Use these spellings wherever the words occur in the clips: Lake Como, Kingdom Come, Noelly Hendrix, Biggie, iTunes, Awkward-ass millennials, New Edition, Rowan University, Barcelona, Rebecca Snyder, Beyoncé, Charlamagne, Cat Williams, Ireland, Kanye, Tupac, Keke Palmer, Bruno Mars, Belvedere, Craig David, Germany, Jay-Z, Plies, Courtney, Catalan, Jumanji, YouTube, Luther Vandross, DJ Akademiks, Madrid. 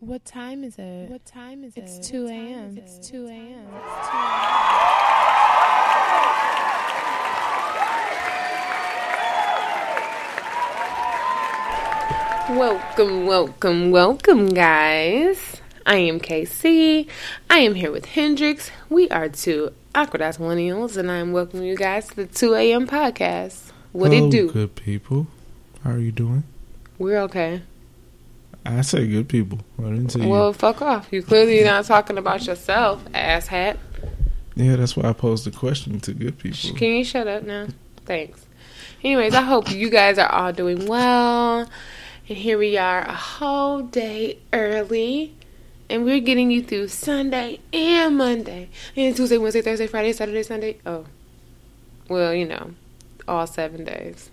What time is it? What time is it? It's 2 a.m. It's 2 a.m. Welcome, welcome, welcome, guys. I am KC. I am here with Hendrix. We are two Awkward-ass millennials, and I am welcoming you guys to the 2 a.m. podcast. What it do? Good people. How are you doing? We're okay. I say good people. I didn't say well, you. Fuck off. You clearly not talking about yourself, asshat. Yeah, that's why I posed the question to good people. Can you shut up now? Thanks. Anyways, I hope you guys are all doing well. And here we are a whole day early. And we're getting you through Sunday and Monday. And Tuesday, Wednesday, Thursday, Friday, Saturday, Sunday. Oh. Well, you know, all 7 days.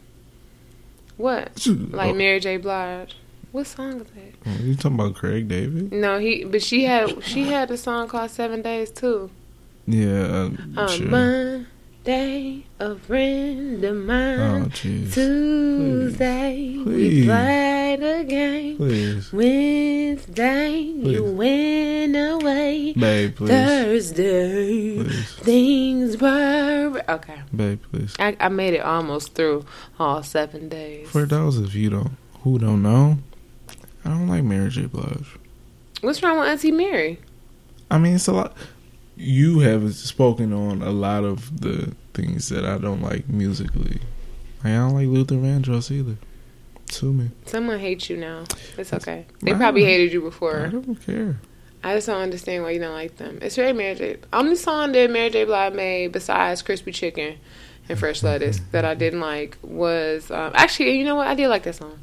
What? Like Mary J. Blige. What song is that? You talking about Craig David? No, she had a song called 7 Days too. Yeah, sure. Monday, a friend of mine. Oh, jeez. Tuesday, please. We play the game. Please. Wednesday, please. You went away. Babe, please. Thursday, please. Things were okay. Babe, please. I made it almost through all 7 days. For those of you who don't know. I don't like Mary J. Blige. What's wrong with Auntie Mary? I mean, it's a lot. You have spoken on a lot of the things that I don't like musically. I don't like Luther Vandross either. Sue me. Someone hates you now. It's okay. They probably hated you before. I don't care. I just don't understand why you don't like them. It's very Mary J. Only song that Mary J. Blige made besides Crispy Chicken and Fresh Lettuce that I didn't like was... actually, you know what? I did like that song.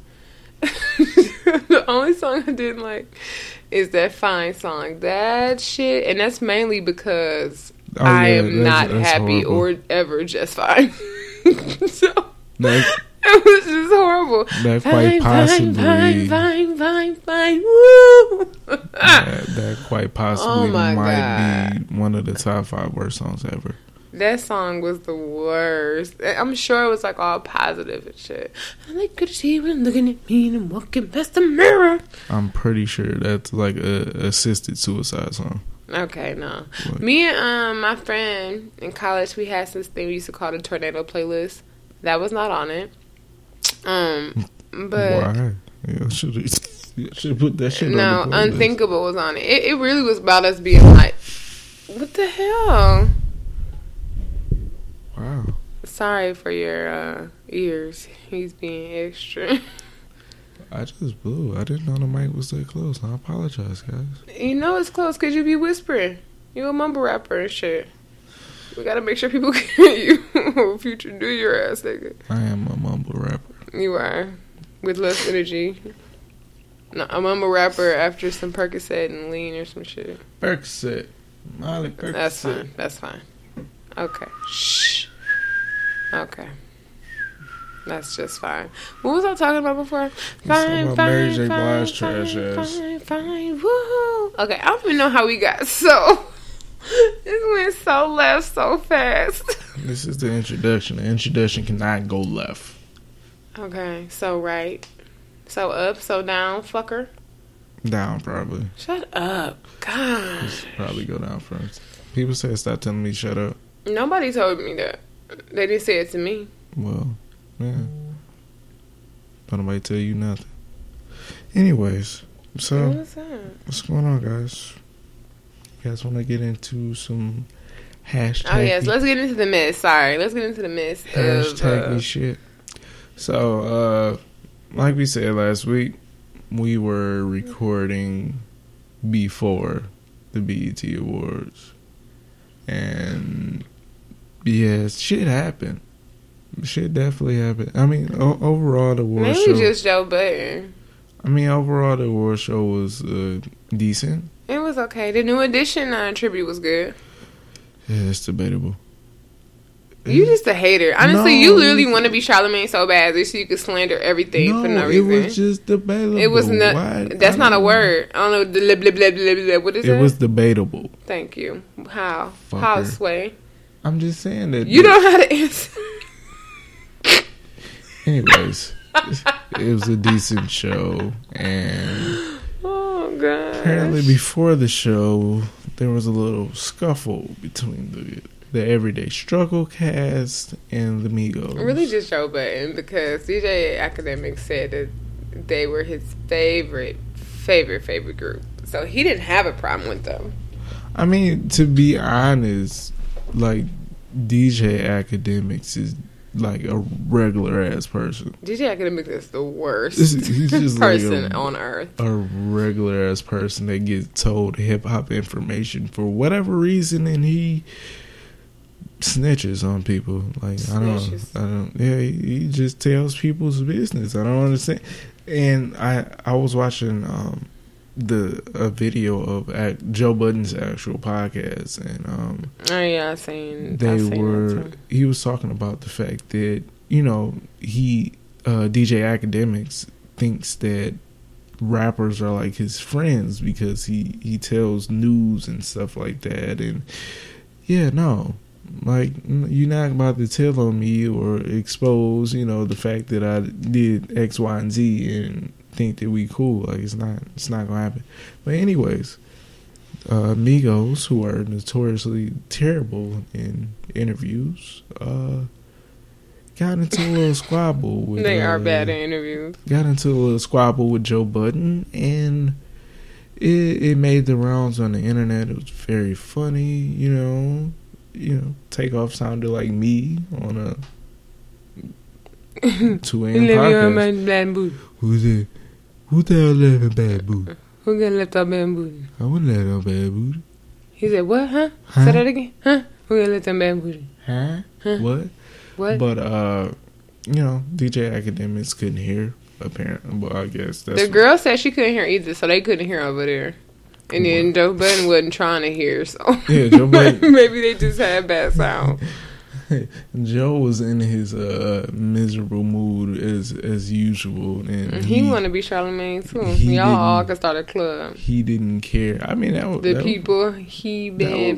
The only song I didn't like is that Fine song. That shit. And that's mainly because I am not happy horrible. Or ever just fine. So that's, it was just horrible. That quite possibly. Fine. Woo! that quite possibly might be one of the top 5 worst songs ever. That song was the worst. I'm sure it was like all positive and shit. I like good shit when looking at me and walking past the mirror. I'm pretty sure that's like a assisted suicide song. Okay, no. What? Me and my friend in college, we had this thing we used to call the Tornado Playlist. That was not on it. But why? Yeah, should put that shit on. No, Unthinkable was on it. It really was about us being like, what the hell? Wow. Sorry for your ears. He's being extra. I just blew. I didn't know the mic was that close. I apologize, guys. You know it's close because you be whispering. You a mumble rapper and shit. We got to make sure people can hear you. Future do your ass, nigga. I am a mumble rapper. You are. With less energy. No, I'm a mumble rapper after some Percocet and lean or some shit. Percocet. Molly Percocet. That's fine. Okay. Shh. Okay. That's just fine. What was I talking about before? Fine. Woohoo. Okay, I don't even know how we got so... This went so left so fast. This is the introduction. The introduction cannot go left. Okay, so right. So up, so down, fucker. Down, probably. Shut up. God. This should probably go down first. People say stop telling me shut up. Nobody told me that. They didn't say it to me. Well, yeah. Don't nobody tell you nothing. Anyways, so what's going on, guys? You guys want to get into some hashtag? Oh yes, let's get into the mess. Hashtag shit. So, like we said last week, we were recording before the BET Awards. And yeah, shit happened. Shit definitely happened. I mean, overall, the award show... Maybe just Joe Budden. I mean, overall, the award show was decent. It was okay. The New Edition tribute was good. Yeah, it's debatable. You just a hater. Honestly, no, you literally want to be Charlamagne so bad so you could slander everything for no reason. It was just debatable. It was not... That's not a word. I don't know. Blah, blah, blah, blah, blah. What is it? It was debatable. Thank you. How? Fucker. How, Sway? I'm just saying that. You don't know how to answer. Anyways, it was a decent show. And oh, gosh. Apparently before the show, there was a little scuffle between the Everyday Struggle cast and the Migos. Really just Joe Budden, because DJ Akademiks said that they were his favorite group. So he didn't have a problem with them. I mean, to be honest, like, DJ Akademiks is like a regular ass person. DJ Akademiks is the worst he's just person like on earth. A regular ass person that gets told hip hop information for whatever reason, and he snitches on people. Like, snitches. Yeah, he just tells people's business. I don't understand. And I was watching a video of Joe Budden's actual podcast, and he was talking about the fact that, you know, he DJ Akademiks thinks that rappers are like his friends because he tells news and stuff like that, and yeah, no, like, you're not about to tell on me or expose, you know, the fact that I did X, Y, and Z and think that we cool. Like, it's not gonna happen. But anyways, Migos, who are notoriously terrible in interviews, got into a little squabble with they are bad at interviews. Got into a little squabble with Joe Budden, and it made the rounds on the internet. It was very funny, you know, Takeoff sounded like me on a 2 a.m. podcast. Who's it? Who the hell left a bad booty? Who gonna left that bad booty? I wouldn't let no bad booty. He said, what, huh? Say that again? Huh? Who gonna let that bad booty? Huh? What? But, you know, DJ Akademiks couldn't hear, apparently. Well, I guess that's... The girl said she couldn't hear either, so they couldn't hear over there. And then Joe Budden wasn't trying to hear, so... Yeah, Joe Budden... Maybe they just had bad sound. Joe was in his miserable mood as usual, and he wanted to be Charlamagne too. Y'all all could start a club. He didn't care. I mean,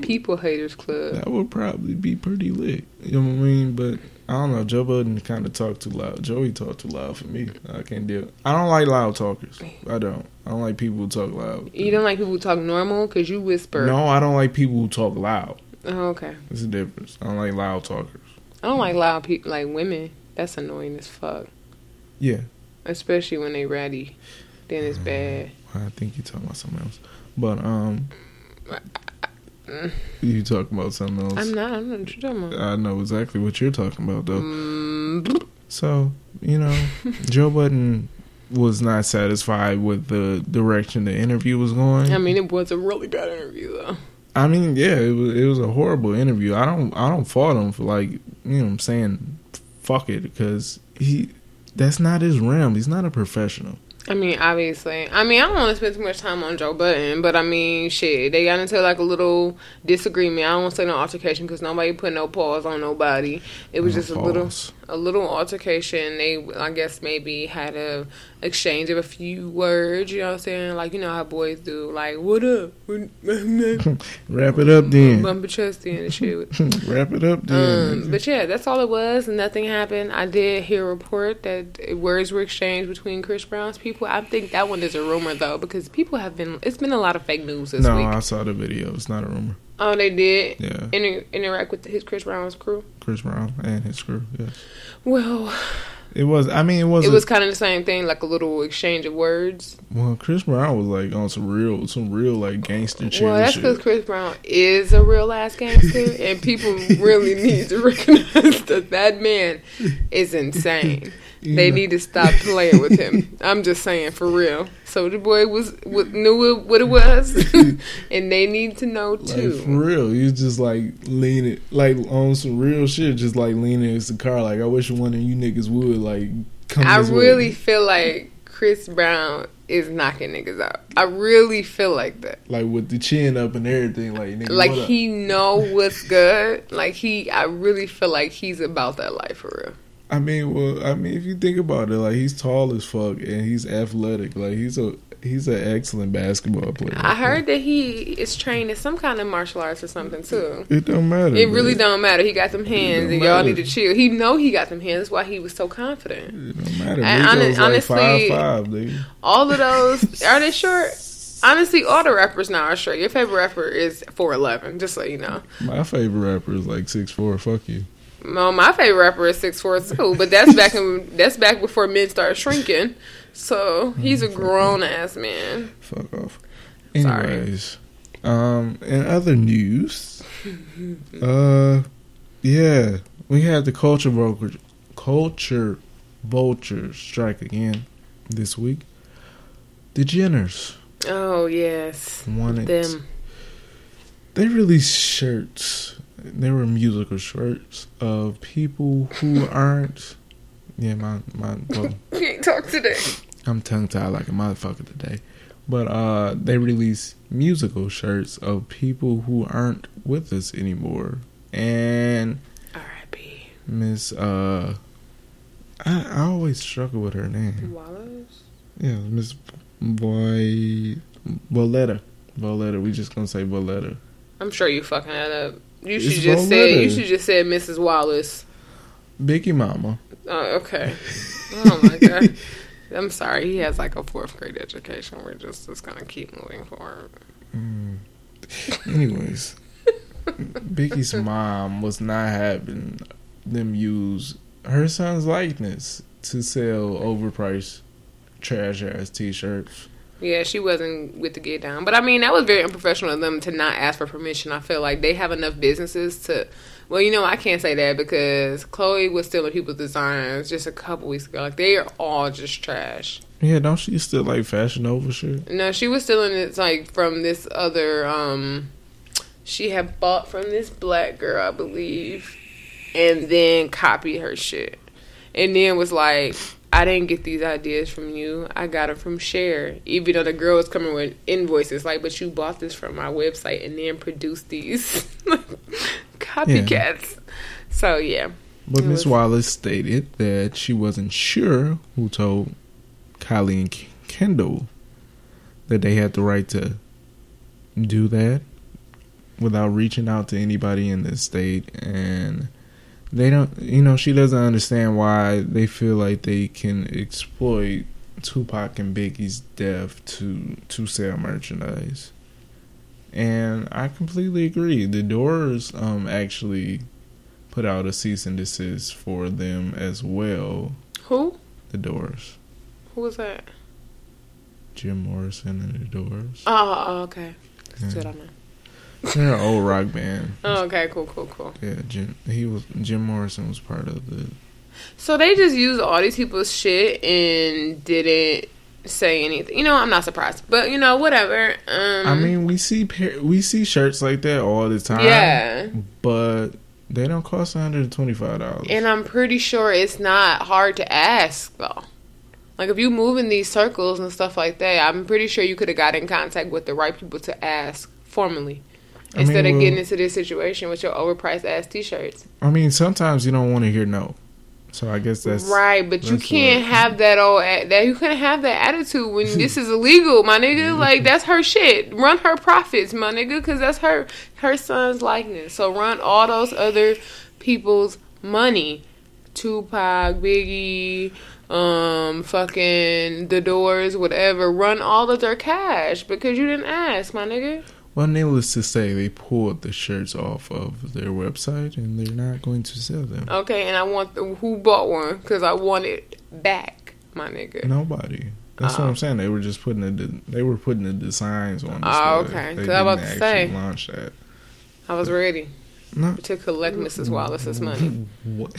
people haters club. That would probably be pretty lit. You know what I mean? But I don't know. Joe Budden kind of talked too loud. Joey talked too loud for me. I can't deal. I don't like loud talkers. I don't like people who talk loud. You don't like people who talk normal because you whisper. No, I don't like people who talk loud. Oh, okay. There's a difference. I don't like loud talkers. I don't like loud people, like women. That's annoying as fuck. Yeah. Especially when they ratty. Then it's bad. I think you're talking about something else. But, you talking about something else. I'm not what you're talking about. I know exactly what you're talking about, though. So, you know, Joe Budden was not satisfied with the direction the interview was going. I mean, it was a really bad interview, though. I mean, yeah, it was a horrible interview. I don't fault him for, like, you know what I'm saying, fuck it, because that's not his realm. He's not a professional. I mean, obviously. I mean, I don't want to spend too much time on Joe Budden, but I mean, shit, they got into like a little disagreement. I don't want to say no altercation because nobody put no pause on nobody. It was just a little altercation. They, I guess, maybe had a exchange of a few words. You know what I'm saying? Like, you know how boys do. Like, what up? Wrap it up then. Bump a chest in and shit. Wrap it up then. But yeah, that's all it was. Nothing happened. I did hear a report that words were exchanged between Chris Brown's people. I think that one is a rumor though, because people have been. It's been a lot of fake news this week. No, I saw the video. It's not a rumor. Oh, they did? Yeah. Interact with his Chris Brown's crew? Chris Brown and his crew, yes. Well... It was kind of the same thing, like a little exchange of words. Well, Chris Brown was, like, on some real like, gangster shit. Well, that's because Chris Brown is a real-ass gangster, and people really need to recognize that man is insane. They need to stop playing with him. I'm just saying, for real. So the boy knew what it was, and they need to know too. Like, for real, he's just like leaning, like on some real shit, just like leaning against the car. Like, I wish one of you niggas would like come. I really feel like Chris Brown is knocking niggas out. I really feel like that. Like with the chin up and everything, like nigga, like he know what's good. Like I really feel like he's about that life for real. I mean, if you think about it, like, he's tall as fuck, and he's athletic. Like, he's a he's an excellent basketball player. I heard that he is trained in some kind of martial arts or something too. It don't matter. It really don't matter. He got them hands, and y'all need to chill. He know he got them hands. That's why he was so confident. It don't matter. And honestly, like 5'5", dude. All of those are they short? Honestly, all the rappers now are short. Your favorite rapper is 4'11", just so you know. My favorite rapper is like 6'4". Fuck you. Well, my favorite rapper is 6'4" too, but that's back in that's back before men started shrinking. So he's a grown ass man. Fuck off. Anyways, in other news, yeah, we had the culture vultures strike again this week. The Jenners. Oh yes, wanted them. They released shirts. There were musical shirts of people who aren't. Yeah, my. Well, can't talk today. I'm tongue tied like a motherfucker today, but they released musical shirts of people who aren't with us anymore. And R.I.P. Miss. I always struggle with her name. Wallace. Yeah, Miss Boletta. We just gonna say Boletta. I'm sure you fucking that up. You should just say Mrs. Wallace. Biggie Mama. Oh, okay. Oh my god. I'm sorry. He has like a 4th grade education. We're just gonna keep moving forward. Anyways, Biggie's mom was not having them use her son's likeness to sell overpriced trash ass t-shirts. Yeah, she wasn't with the get down. But, I mean, that was very unprofessional of them to not ask for permission. I feel like they have enough businesses to... Well, you know, I can't say that because Chloe was stealing people's designs just a couple weeks ago. Like, they are all just trash. Yeah, don't she steal, like, Fashion Nova shit? No, she was stealing it, like, from this other... she had bought from this black girl, I believe, and then copied her shit. And then was like... I didn't get these ideas from you. I got them from Cher. Even though the girl was coming with invoices, like, but you bought this from my website and then produced these copycats. Yeah. So, yeah. But Miss Wallace stated that she wasn't sure who told Kylie and Kendall that they had the right to do that without reaching out to anybody in the state and... They don't, you know, she doesn't understand why they feel like they can exploit Tupac and Biggie's death to sell merchandise. And I completely agree. The Doors actually put out a cease and desist for them as well. Who? The Doors. Who was that? Jim Morrison and the Doors. Oh, okay. That's what I meant. They're an old rock band. Oh, okay, cool. Yeah, Jim Morrison was part of the... So they just used all these people's shit and didn't say anything. You know, I'm not surprised, but you know, whatever. I mean, we see shirts like that all the time. Yeah, but they don't cost $125. And I'm pretty sure it's not hard to ask though. Like, if you move in these circles and stuff like that, I'm pretty sure you could have got in contact with the right people to ask formally. Instead of getting into this situation with your overpriced ass t-shirts. I mean, sometimes you don't want to hear no. So I guess that's... Right, but that's you can't have that old... You can't have that attitude when this is illegal, my nigga. Like, that's her shit. Run her profits, my nigga, because that's her son's likeness. So run all those other people's money. Tupac, Biggie... fucking The Doors, whatever. Run all of their cash because you didn't ask, my nigga. Well, needless to say, they pulled the shirts off of their website, and they're not going to sell them. Okay, and I want who bought one? Because I want it back, my nigga. Nobody. That's what I'm saying. They were just putting the designs on. Oh, okay. Because I was about to say, launch that. I was ready to collect Mrs. Wallace's money. What?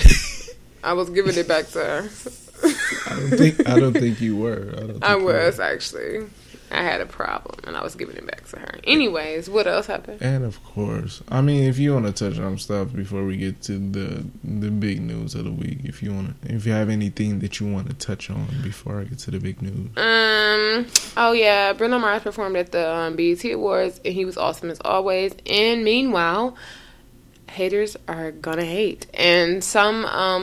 I was giving it back to her. I don't think you were. I was actually. I had a problem, and I was giving it back to her. Anyways, what else happened? And, of course, I mean, if you want to touch on stuff before we get to the big news of the week, if you have anything that you want to touch on before I get to the big news. Oh, yeah. Bruno Mars performed at the BET Awards, and he was awesome as always. And, meanwhile, haters are gonna hate. And some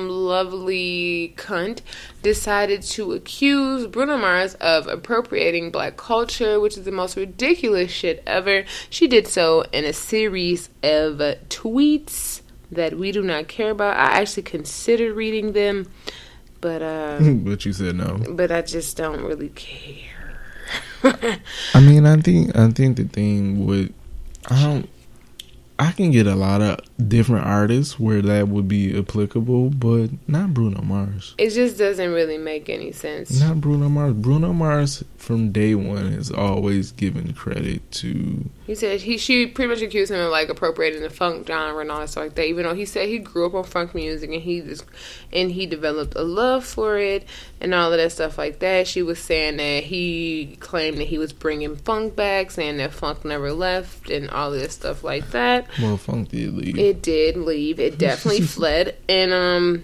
lovely cunt decided to accuse Bruno Mars of appropriating black culture, which is the most ridiculous shit ever. She did so in a series of tweets that we do not care about. I actually considered reading them, but but you said no. But I just don't really care. I mean, I think the thing would, I can get a lot of different artists where that would be applicable, but not Bruno Mars. It just doesn't really make any sense. Not Bruno Mars. Bruno Mars from day one is always given credit to... He said she pretty much accused him of like appropriating the funk genre and all that stuff like that, even though he said he grew up on funk music and he developed a love for it and all of that stuff like that. She was saying that he claimed that he was bringing funk back, saying that funk never left and all of this stuff like that. Well, funk did leave. It did leave. It definitely fled. And,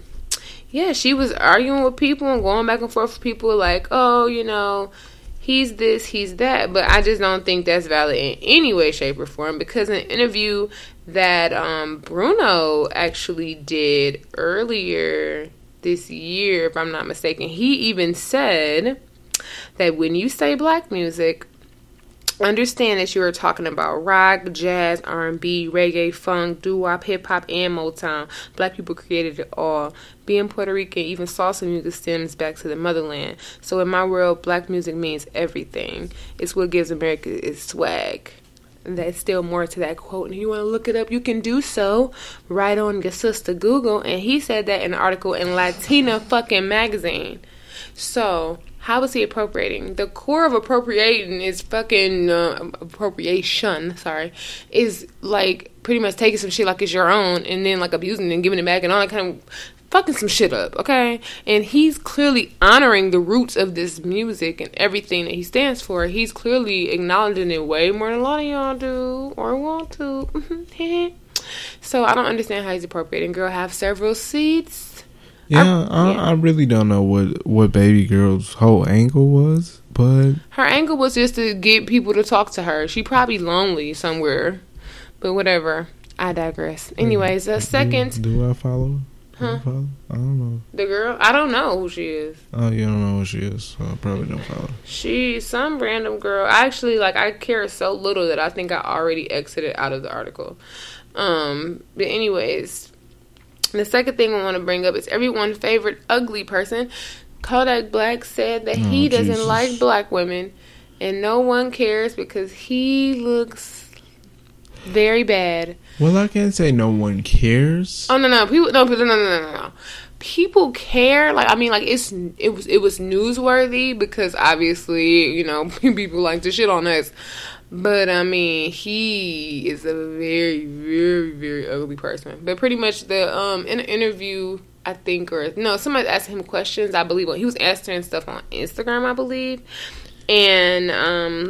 yeah, she was arguing with people and going back and forth with people like, oh, you know, he's this, he's that. But I just don't think that's valid in any way, shape, or form, because in an interview that Bruno actually did earlier this year, if I'm not mistaken, he even said that when you say black music, understand that you are talking about rock, jazz, R&B, reggae, funk, doo-wop, hip-hop, and Motown. Black people created it all. Being Puerto Rican, even salsa music stems back to the motherland. So in my world, black music means everything. It's what gives America its swag. And there's still more to that quote. And if you want to look it up, you can do so. Right on your sister Google. And he said that in an article in Latina fucking magazine. So... how is he appropriating? The core of appropriating is fucking appropriation. Sorry, is like pretty much taking some shit like it's your own and then like abusing it and giving it back and all that kind of fucking some shit up. Okay, and he's clearly honoring the roots of this music and everything that he stands for. He's clearly acknowledging it way more than a lot of y'all do or want to. So I don't understand how he's appropriating. Girl, have several seats. Yeah, I really don't know what Baby Girl's whole angle was, but... her angle was just to get people to talk to her. She probably lonely somewhere, but whatever. I digress. Anyways, a second... Do I follow? Huh? I don't know. The girl? I don't know who she is. Oh, you don't know who she is, so I probably don't follow her. She's some random girl. I actually, like, I care so little that I think I already exited out of the article. But anyways... the second thing I want to bring up is everyone's favorite ugly person. Kodak Black said that he doesn't like black women and no one cares because he looks very bad. Well, I can't say no one cares. Oh, no. People, no. People care. Like, I mean, like, it was newsworthy because obviously, you know, people like to shit on us. But, I mean, he is a very, very, very ugly person. But pretty much in an interview, I think, or... no, somebody asked him questions, I believe. He was answering stuff on Instagram, I believe. And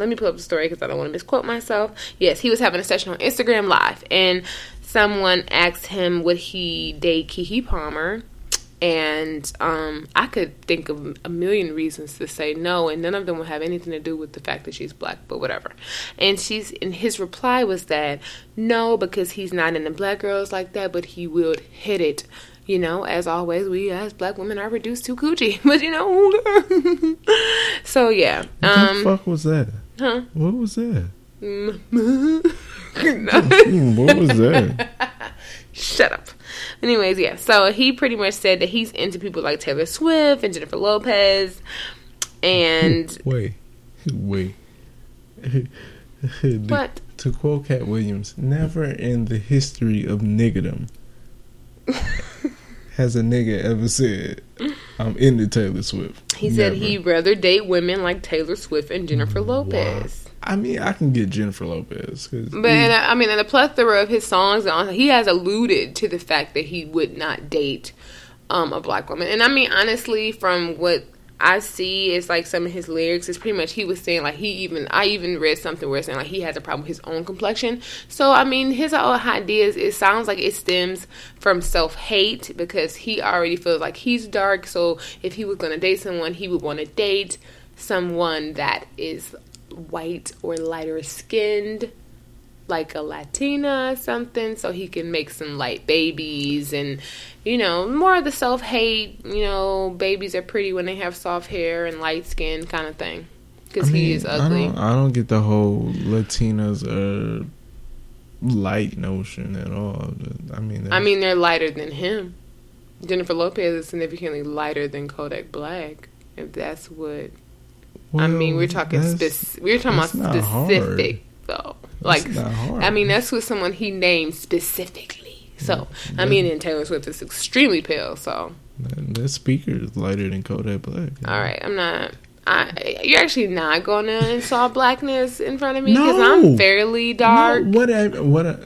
let me pull up the story because I don't want to misquote myself. Yes, he was having a session on Instagram Live. And someone asked him would he date Keke Palmer. And I could think of a million reasons to say no, and none of them will have anything to do with the fact that she's black, but whatever. And his reply was that no, because he's not into black girls like that, but he will hit it. You know, as always, we as black women are reduced to coochie, but you know. So yeah. What the fuck was that? Huh? What was that? What was that? Shut up. Anyways, yeah, so he pretty much said that he's into people like Taylor Swift and Jennifer Lopez and... Wait. What? To quote Cat Williams, never in the history of niggerdom has a nigga ever said, I'm into Taylor Swift. He said he'd rather date women like Taylor Swift and Jennifer Lopez. Wow. I mean, I can get Jennifer Lopez. But in a plethora of his songs, he has alluded to the fact that he would not date a black woman. And I mean, honestly, from what I see, it's like some of his lyrics, it's pretty much he was saying, like, I even read something where it's saying, like, he has a problem with his own complexion. So, I mean, his whole idea is, it sounds like it stems from self-hate because he already feels like he's dark. So, if he was going to date someone, he would want to date someone that is... white or lighter skinned like a Latina or something, so he can make some like babies and, you know, more of the self-hate, you know, babies are pretty when they have soft hair and light skin kind of thing. Because he is ugly. I don't get the whole Latinas are light notion at all. I mean, they're lighter than him. Jennifer Lopez is significantly lighter than Kodak Black, if that's what... Well, I mean, we're talking about specific, though. Like, not hard. I mean, that's what someone he named specifically. So, yeah. I mean, and Taylor Swift is extremely pale, so... That speaker is lighter than Kodak Black. Yeah. All right, I'm not... you're actually not going to insult blackness in front of me because I'm fairly dark. No,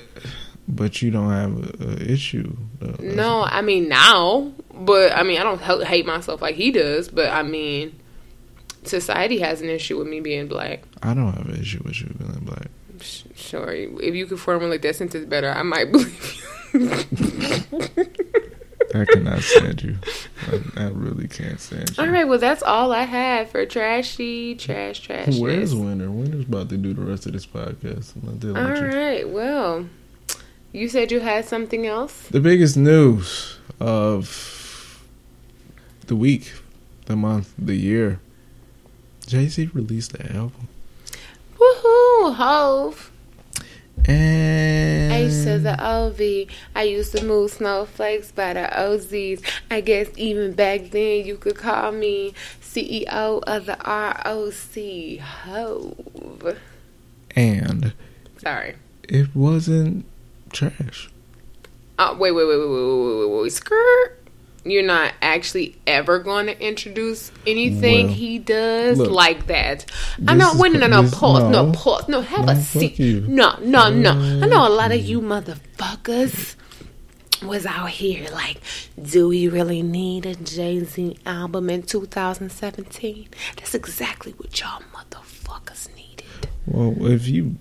but you don't have an issue. No, I mean now, but I mean I don't hate myself like he does. But I mean, society has an issue with me being black. I don't have an issue with you being black. Sure, if you could formulate that sentence better, I might believe you. I cannot stand you. I really can't stand you. All right, well, that's all I have for trash. Where's Winter? Winter's about to do the rest of this podcast. All right, well, you said you had something else? The biggest news of the week, the month, the year. Jay-Z released the album. Woohoo, Hove. And H to the O-V. I used to move snowflakes by the OZs. I guess even back then you could call me CEO of the ROC. Hove. And sorry, it wasn't trash. Oh, wait. Skirt. You're not actually ever going to introduce anything he does like that. I know. Wait, pause. No, have a seat. No. I know a lot of you motherfuckers was out here like, do we really need a Jay-Z album in 2017? That's exactly what y'all motherfuckers needed. Well, if you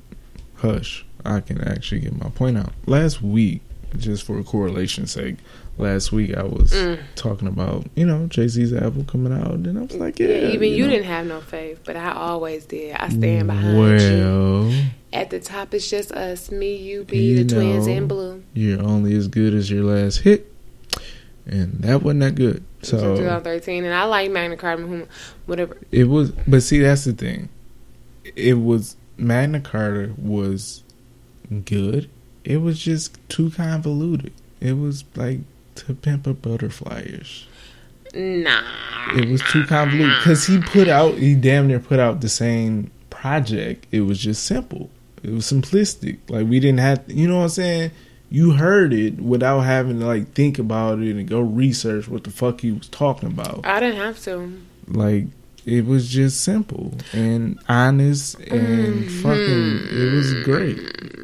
hush, I can actually get my point out. Last week, just for correlation's sake, last week I was talking about, you know, Jay-Z's album coming out, and I was like, yeah. Even you didn't have no faith, but I always did. I stand behind you. At the top, it's just us, me, you, B, the twins, and Blue. You're only as good as your last hit, and that wasn't that good. So 2013, and I like Magna Carta, whatever. It was, but see, that's the thing. It was, Magna Carta was good. It was just too convoluted. It was like To Pimp a Butterfly-ish. Nah. It was too convoluted. Because he damn near put out the same project. It was just simple. It was simplistic. Like, we didn't have to, you know what I'm saying? You heard it without having to, like, think about it and go research what the fuck he was talking about. I didn't have to. Like, it was just simple and honest and fucking, it was great.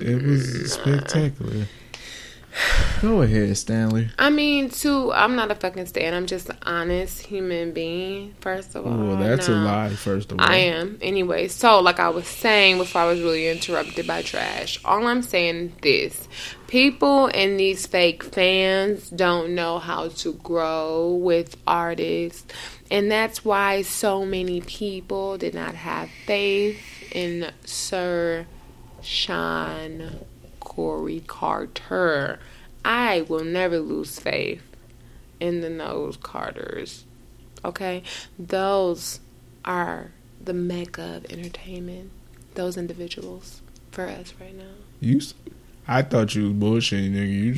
It was spectacular. Go ahead, Stanley. I mean, I'm not a fucking Stan. I'm just an honest human being, first of all. Well, that's a lie, first of all. I am. Anyway, so like I was saying before I was really interrupted by trash, all I'm saying is this. People and these fake fans don't know how to grow with artists. And that's why so many people did not have faith in Sir Sean Corey Carter. I will never lose faith in the Nose Carters. Okay? Those are the mecca of entertainment. Those individuals for us right now. I thought you was bullshitting, nigga. You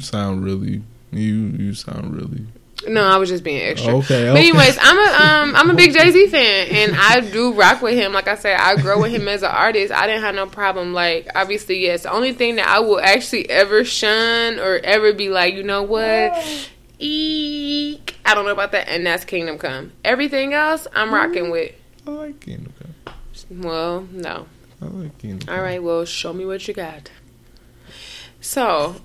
sound really. No, I was just being extra. Okay. But anyways, I'm a big Jay-Z fan, and I do rock with him. Like I said, I grow with him as an artist. I didn't have no problem. Like, obviously, yes. The only thing that I will actually ever shun or ever be like, you know what? Eek. I don't know about that, and that's Kingdom Come. Everything else, I'm rocking with. I like Kingdom Come. Well, no. I like Kingdom Come. All right, well, show me what you got. So,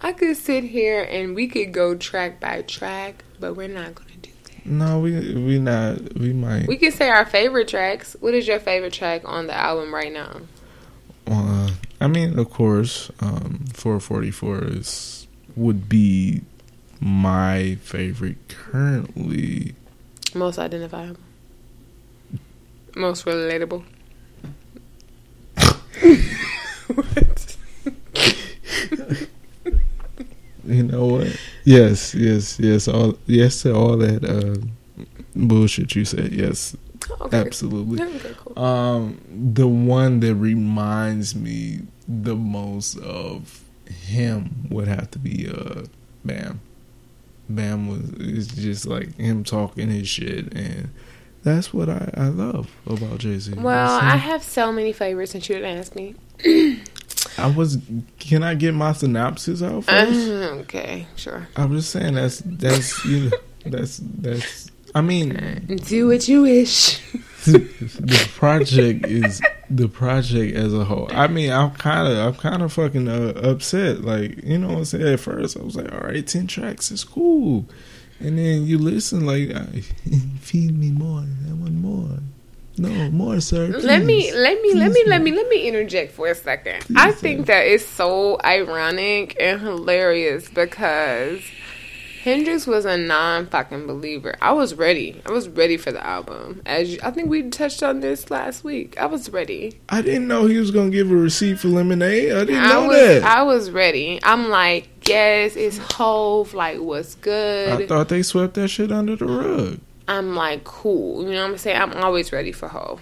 I could sit here and we could go track by track, but we're not going to do that. No, we not. We might. We can say our favorite tracks. What is your favorite track on the album right now? I mean, of course, 444 would be my favorite currently. Most identifiable. Most relatable. What? You know what? Yes. Yes to all that bullshit you said. Yes. Okay. Absolutely. Okay, cool. The one that reminds me the most of him would have to be Bam. Bam is just like him talking his shit, and that's what I love about Jay-Z. Well, I have so many favorites since you would ask me. Can I get my synopsis out first? Okay, sure. I'm just saying that's you know, that's. I mean, do what you wish. The project as a whole. I mean, I'm kind of fucking upset. Like, you know what I'm saying? At first, I was like, all right, 10 tracks is cool. And then you listen, like, feed me more. I want more. No, more, sir. Please. Let me interject for a second. Please, I think that is so ironic and hilarious because Hendrix was a non-fucking believer. I was ready for the album. I think we touched on this last week. I was ready. I didn't know he was going to give a receipt for Lemonade. I didn't know that. I was ready. I'm like, yes, it's Hove. Like, what's good? I thought they swept that shit under the rug. I'm like, cool. You know what I'm saying? I'm always ready for Hove.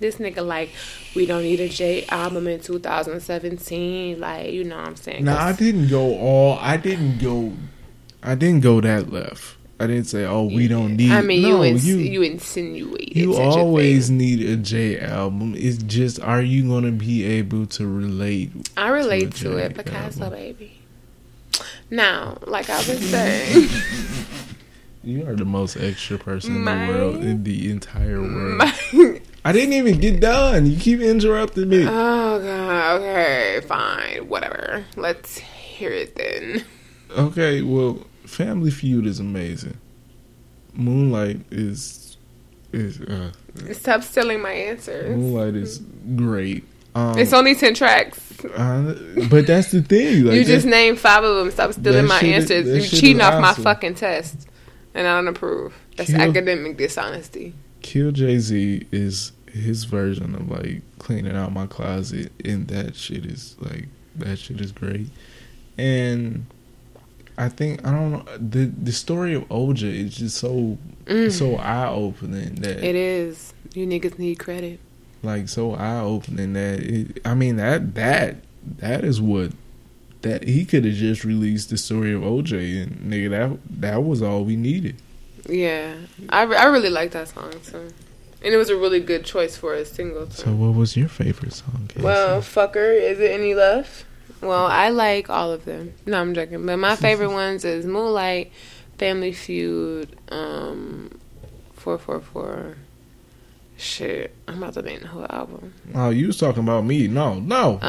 This nigga like, we don't need a J album in 2017. Like, you know what I'm saying? Nah, I didn't go that left. I didn't say, oh, we don't need... I mean, no, you insinuated you such always a thing. Need a J album. It's just, are you going to be able to relate? I relate to it, Picasso, album. Baby. Now, like I was saying... You are the most extra person in the world, in the entire world. I didn't even get done. You keep interrupting me. Oh, God. Okay, fine. Whatever. Let's hear it then. Okay, well, Family Feud is amazing. Moonlight is stop stealing my answers. Moonlight is great. It's only 10 tracks. But that's the thing. Like, you just named 5 of them. Stop stealing my answers. You cheating off my fucking test. And I don't approve. That's academic dishonesty. Kill Jay-Z is his version of, like, cleaning out my closet. And that shit is, like, great. And... I think I don't know the story of Oja is just so eye opening that it is. You niggas need credit. Like, so eye opening that that is what that he could have just released the story of Oja, and nigga that was all we needed. Yeah, I really like that song, so. And it was a really good choice for a single. Too. So what was your favorite song? Casey? Well, fucker, is it any left? Well, I like all of them. No, I'm joking. But my favorite ones is Moonlight, Family Feud, 444. Shit, I'm about to name the whole album. Oh, you was talking about me. No, you don't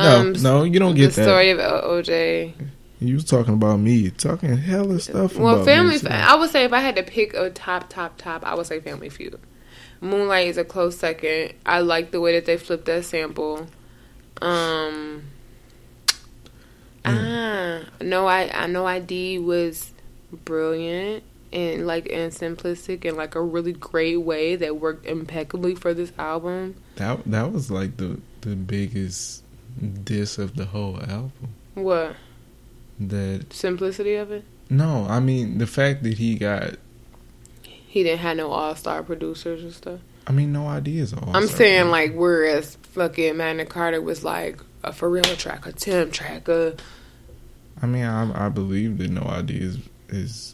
get that. The story of OJ. You was talking about me. Talking hella stuff about Family Feud. I would say if I had to pick a top, I would say Family Feud. Moonlight is a close second. I like the way that they flipped that sample. No ID was brilliant and simplistic in like a really great way that worked impeccably for this album. That was like the biggest diss of the whole album. What? The simplicity of it? No, I mean the fact that he didn't have no all-star producers and stuff. I mean, no ID is all-star. I'm saying like whereas fucking Magna Carta was like a for real track, a temp track, I mean, I believe that No ID is...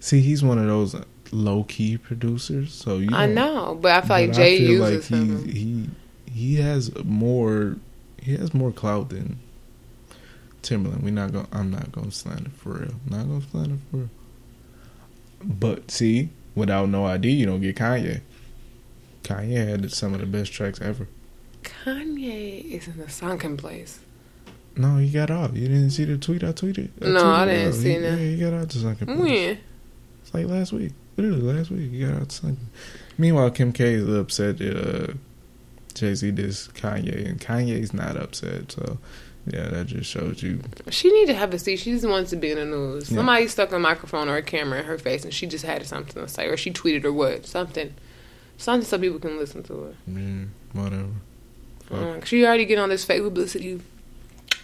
See, he's one of those low-key producers, so... You know, I know, but I feel like Jay uses him. He has more clout than Timberland. I'm not going to slander for real. But, see, without No ID, you don't get Kanye. Kanye had some of the best tracks ever. Kanye is in the sunken place. No, he got out. You didn't see the tweet I tweeted? I didn't see that. Yeah, he got out to sunken place. When? It's like last week. Literally last week, he got out to sunken. Meanwhile, Kim K is upset that Jay-Z dissed Kanye, and Kanye's not upset, so... Yeah, that just shows you. She need to have a seat. She just wants to be in the news. Yeah. Somebody stuck a microphone or a camera in her face, and she just had something to say, or she tweeted or what. Something so people can listen to her. Yeah, whatever. 'Cause you already get on this fake publicity.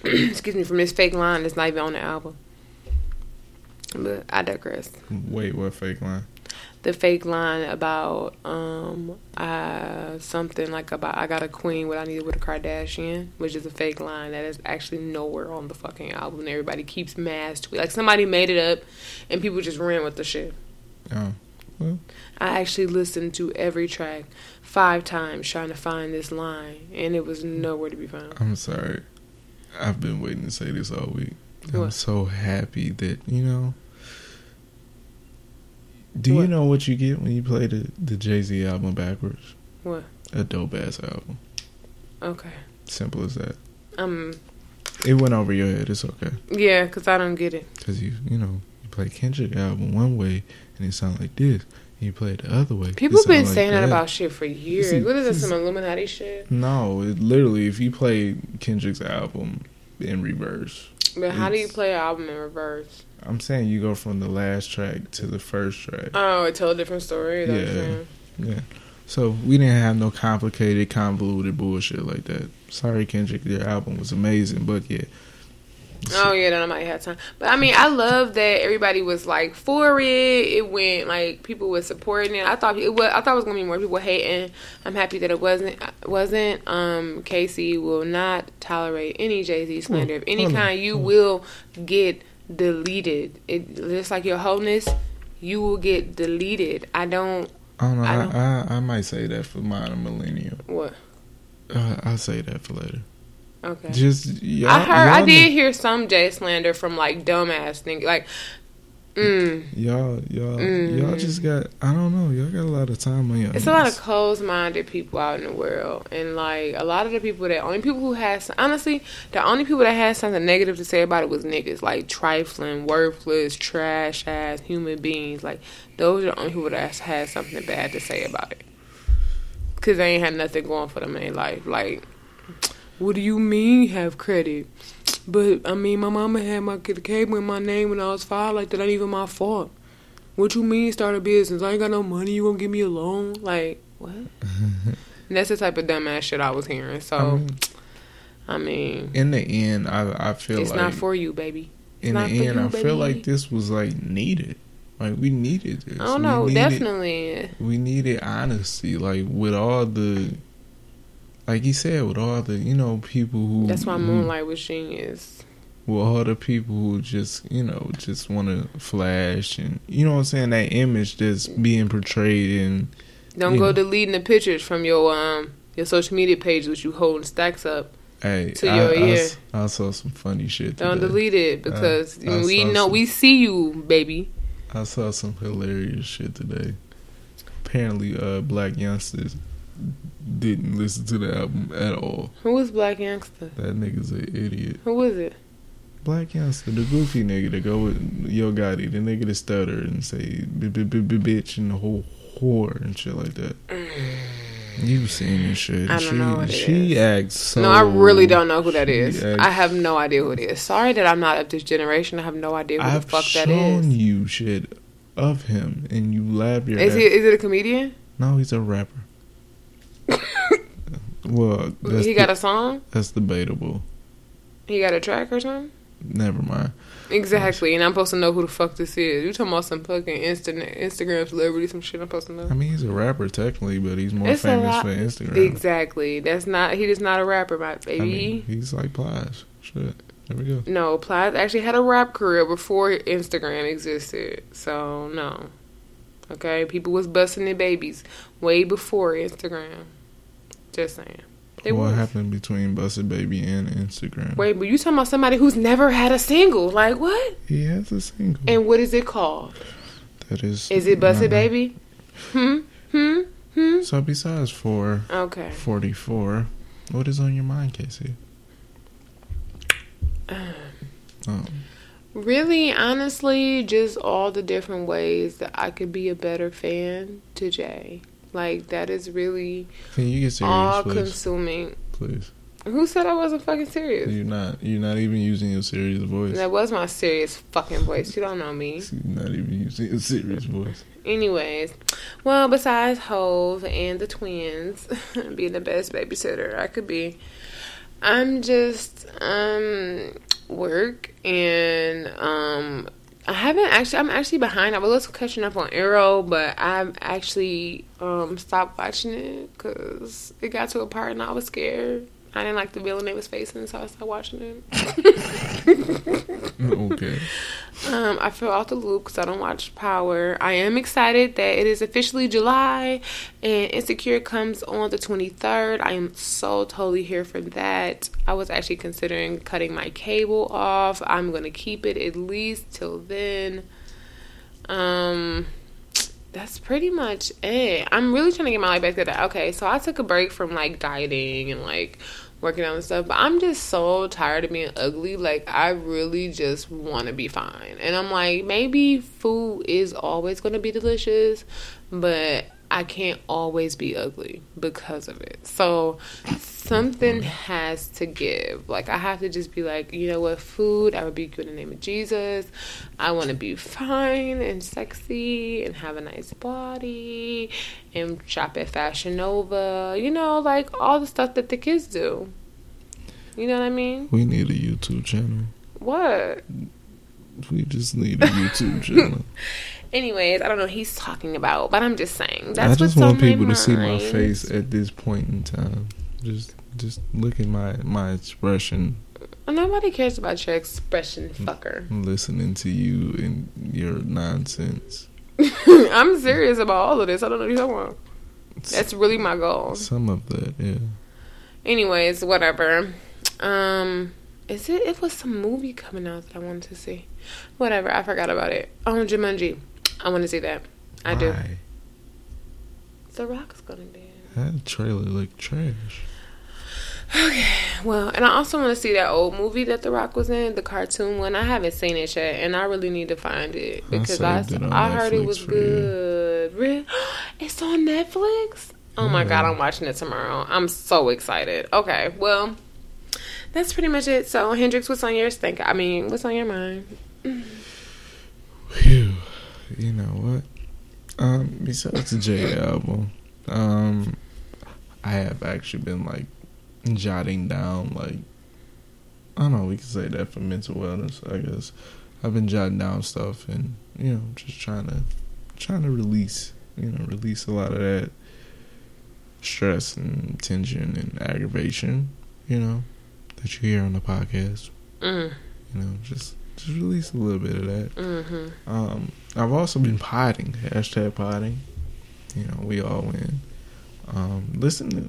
Excuse me, from this fake line that's not even on the album. But I digress. Wait, what fake line? The fake line about something like about I got a queen, what I needed with a Kardashian, which is a fake line that is actually nowhere on the fucking album. Everybody keeps mass tweet. Like somebody made it up and people just ran with the shit. Oh. Well. I actually listened to every track 5 times trying to find this line, and it was nowhere to be found. I'm sorry. I've been waiting to say this all week. What? I'm so happy that, you know... Do what? You know what you get when you play the Jay-Z album backwards? What? A dope-ass album. Okay. Simple as that. It went over your head. It's okay. Yeah, because I don't get it. Because, you play Kendrick's album one way, and it sounds like this. And you play it the other way. People have been like saying that about shit for years. What is this, some Illuminati shit? No, it literally, if you play Kendrick's album in reverse... But how do you play an album in reverse? I'm saying you go from the last track to the first track. Oh, it tells a different story. Yeah. So we didn't have no complicated, convoluted bullshit like that. Sorry, Kendrick, your album was amazing, but yeah. Oh yeah, then I might have time. But I mean, I love that everybody was like for it. It went like people were supporting it. I thought it was gonna be more people hating. I'm happy that it wasn't. Casey will not tolerate any Jay-Z slander of any kind. You will get deleted. It just like your wholeness. You will get deleted. I don't know. I might say that for modern millennial. What? I'll say that for later. Okay. Just y'all, I did hear some Jay slander from like dumbass thing, like y'all just got y'all got a lot of time on y'all. It's a lot of closed-minded people out in the world, and like a lot of the people that only people who has honestly the only people that had something negative to say about it was niggas, like trifling, worthless, trash ass human beings. Like those are the only people that had something bad to say about it, because they ain't had nothing going for them in their life, like. What do you mean have credit? But, I mean, my mama had my cable in my name when I was 5. Like, that ain't even my fault. What you mean start a business? I ain't got no money. You gonna give me a loan? Like, what? That's the type of dumbass shit I was hearing. So, I mean in the end, I feel it's like... It's not for you, baby. It's in the end, I feel like this was, like, needed. Like, we needed this. Oh, no, definitely. We needed honesty. Like, with all the... Like he said, with all the, people who... That's why Moonlight was genius. With all the people who just, just want to flash and... You know what I'm saying? That image that's being portrayed and... Don't go deleting the pictures from your social media page with you holding stacks up. Hey, to your ear. I saw some funny shit today. Don't delete it because we see you, baby. I saw some hilarious shit today. Apparently, black youngsters... didn't listen to the album at all. Who is Black Youngster? That nigga's an idiot. Who is it? Black Youngster, the goofy nigga that go with Yo Gotti, the nigga that stutter and say bitch and the whole whore and shit like that. You've seen this shit. I don't know what it is. She acts so... No, I really don't know who that is. I have no idea who it is. Sorry that I'm not of this generation. I have no idea who the fuck that is. I've shown you shit of him and you laugh your ass. Is it a comedian? No, he's a rapper. Well, he got a song? That's debatable. He got a track or something? Never mind. Exactly, and I'm supposed to know who the fuck this is. You talking about some fucking Instagram celebrity, some shit I'm supposed to know? I mean, he's a rapper technically, but he's more famous for Instagram. Exactly. He's not a rapper, my baby. I mean, he's like Plies. Shit. There we go. No, Plies actually had a rap career before Instagram existed. So, no. Okay? People was busting their babies way before Instagram. Just saying. What happened between Busted Baby and Instagram? Wait, but you talking about somebody who's never had a single? Like what? He has a single. And what is it called? That is. Is it Busted Baby? So besides 444, what is on your mind, Casey? Really, honestly, just all the different ways that I could be a better fan to Jay. Like, that is really all-consuming. Please. Who said I wasn't fucking serious? You're not even using your serious voice. That was my serious fucking voice. You don't know me. You're not even using your serious voice. Anyways, well, besides Hove and the twins being the best babysitter I could be, I'm just work and I haven't actually. I'm actually behind. I was catching up on Arrow, but I've actually stopped watching it because it got to a part and I was scared. I didn't like the villain they was facing, so I stopped watching it. Okay. I fell off the loop because I don't watch Power. I am excited that it is officially July, and Insecure comes on the 23rd. I am so totally here for that. I was actually considering cutting my cable off. I'm going to keep it at least till then. That's pretty much it. I'm really trying to get my life back to that. Okay, so I took a break from, like, dieting and, like, working out and stuff. But I'm just so tired of being ugly. Like, I really just want to be fine. And I'm like, maybe food is always going to be delicious, but I can't always be ugly because of it. So something has to give. Like, I have to just be like, you know what, food, I rebuke you in the name of Jesus. I want to be fine and sexy and have a nice body and shop at Fashion Nova. You know, like, all the stuff that the kids do. You know what I mean? We need a YouTube channel. What? We just need a YouTube channel. Anyways, I don't know what he's talking about, but I'm just saying. That's I just what's want people to see my face at this point in time. Just look at my expression. Nobody cares about your expression, fucker. Listening to you and your nonsense. I'm serious about all of this. I don't know what you're talking about. That's really my goal. Some of that, yeah. Anyways, whatever. It was some movie coming out that I wanted to see. Whatever, I forgot about it. Oh, Jumanji. I want to see that. I do. The Rock's gonna dance. That trailer looked trash. Okay, well, and I also want to see that old movie that The Rock was in, the cartoon one. I haven't seen it yet, and I really need to find it because I heard it was good. Really? It's on Netflix? Oh my God, I'm watching it tomorrow. I'm so excited. Okay, well, that's pretty much it. So, Hendrix, what's on yours? What's on your mind? Phew. You know what? Besides the Jay album, I have actually been, like, jotting down, like, I don't know, we can say that for mental wellness, I guess. I've been jotting down stuff and, you know, just trying to release a lot of that stress and tension and aggravation, you know, that you hear on the podcast. Mm. You know, just release a little bit of that. Mm-hmm. I've also been potting, #potting. You know, we all win. Listening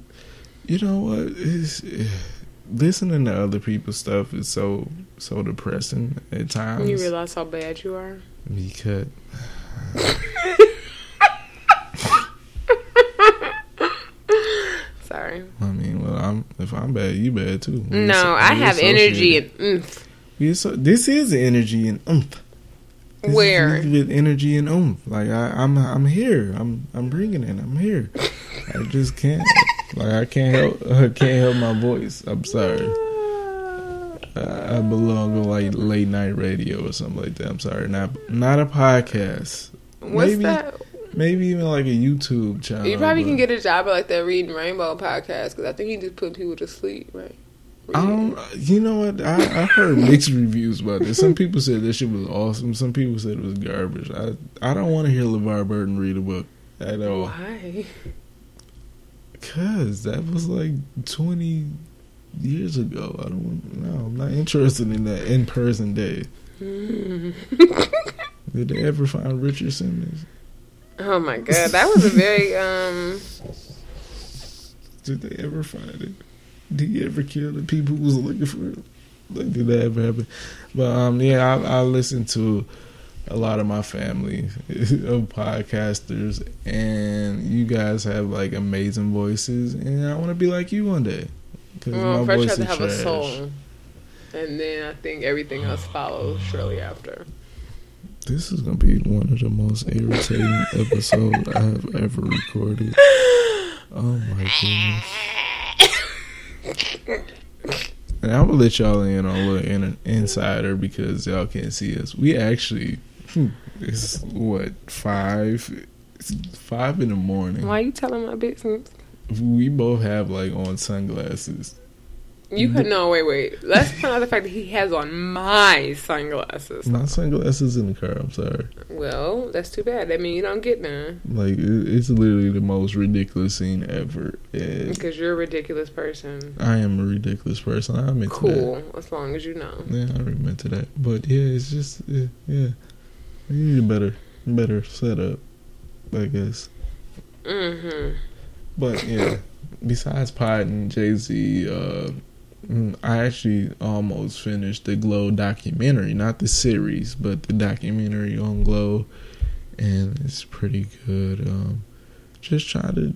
to other people's stuff is so depressing at times. You realize how bad you are? Because sorry. If I'm bad, you bad too. I have energy and oomph. This is energy and oomph. This where with energy and oomph, like I'm here. I'm bringing it. I'm here. I just can't. Like I can't help my voice. I'm sorry. I belong on like late night radio or something like that. I'm sorry. Not a podcast. What's that? Maybe even like a YouTube channel. You probably can get a job at like that Reading Rainbow podcast because I think you just put people to sleep, right? You know what? I heard mixed reviews about this. Some people said this shit was awesome. Some people said it was garbage. I don't want to hear LeVar Burton read a book at all. Why? Because that was like 20 years ago. I'm not interested in that in-person day. Did they ever find Richard Simmons? Oh my God. That was a very, Did they ever find it? Did he ever kill the people who was looking for him? Like, did that ever happen? But, yeah, I listen to a lot of my family of podcasters, and you guys have, like, amazing voices, and I want to be like you one day. Well, my voice is trash. First you have to have a soul, and then I think everything else follows shortly after. This is going to be one of the most irritating episodes I have ever recorded. Oh, my goodness. And I'm going to let y'all in on a little insider because y'all can't see us. We actually, it's what, five in the morning. Why are you telling my business? We both have like on sunglasses. You could, no, wait. Let's point out the fact that he has on my sunglasses. My sunglasses in the car, I'm sorry. Well, that's too bad. That means you don't get none. Like, it's literally the most ridiculous scene ever. Because you're a ridiculous person. I am a ridiculous person. I admit to that. Cool, as long as you know. Yeah, I admit to that. But, yeah, it's just, yeah. You need a better setup, I guess. Mm-hmm. But, yeah, besides Potting, Jay-Z, I actually almost finished the GLOW documentary, not the series, but the documentary on GLOW, and it's pretty good. Just trying to,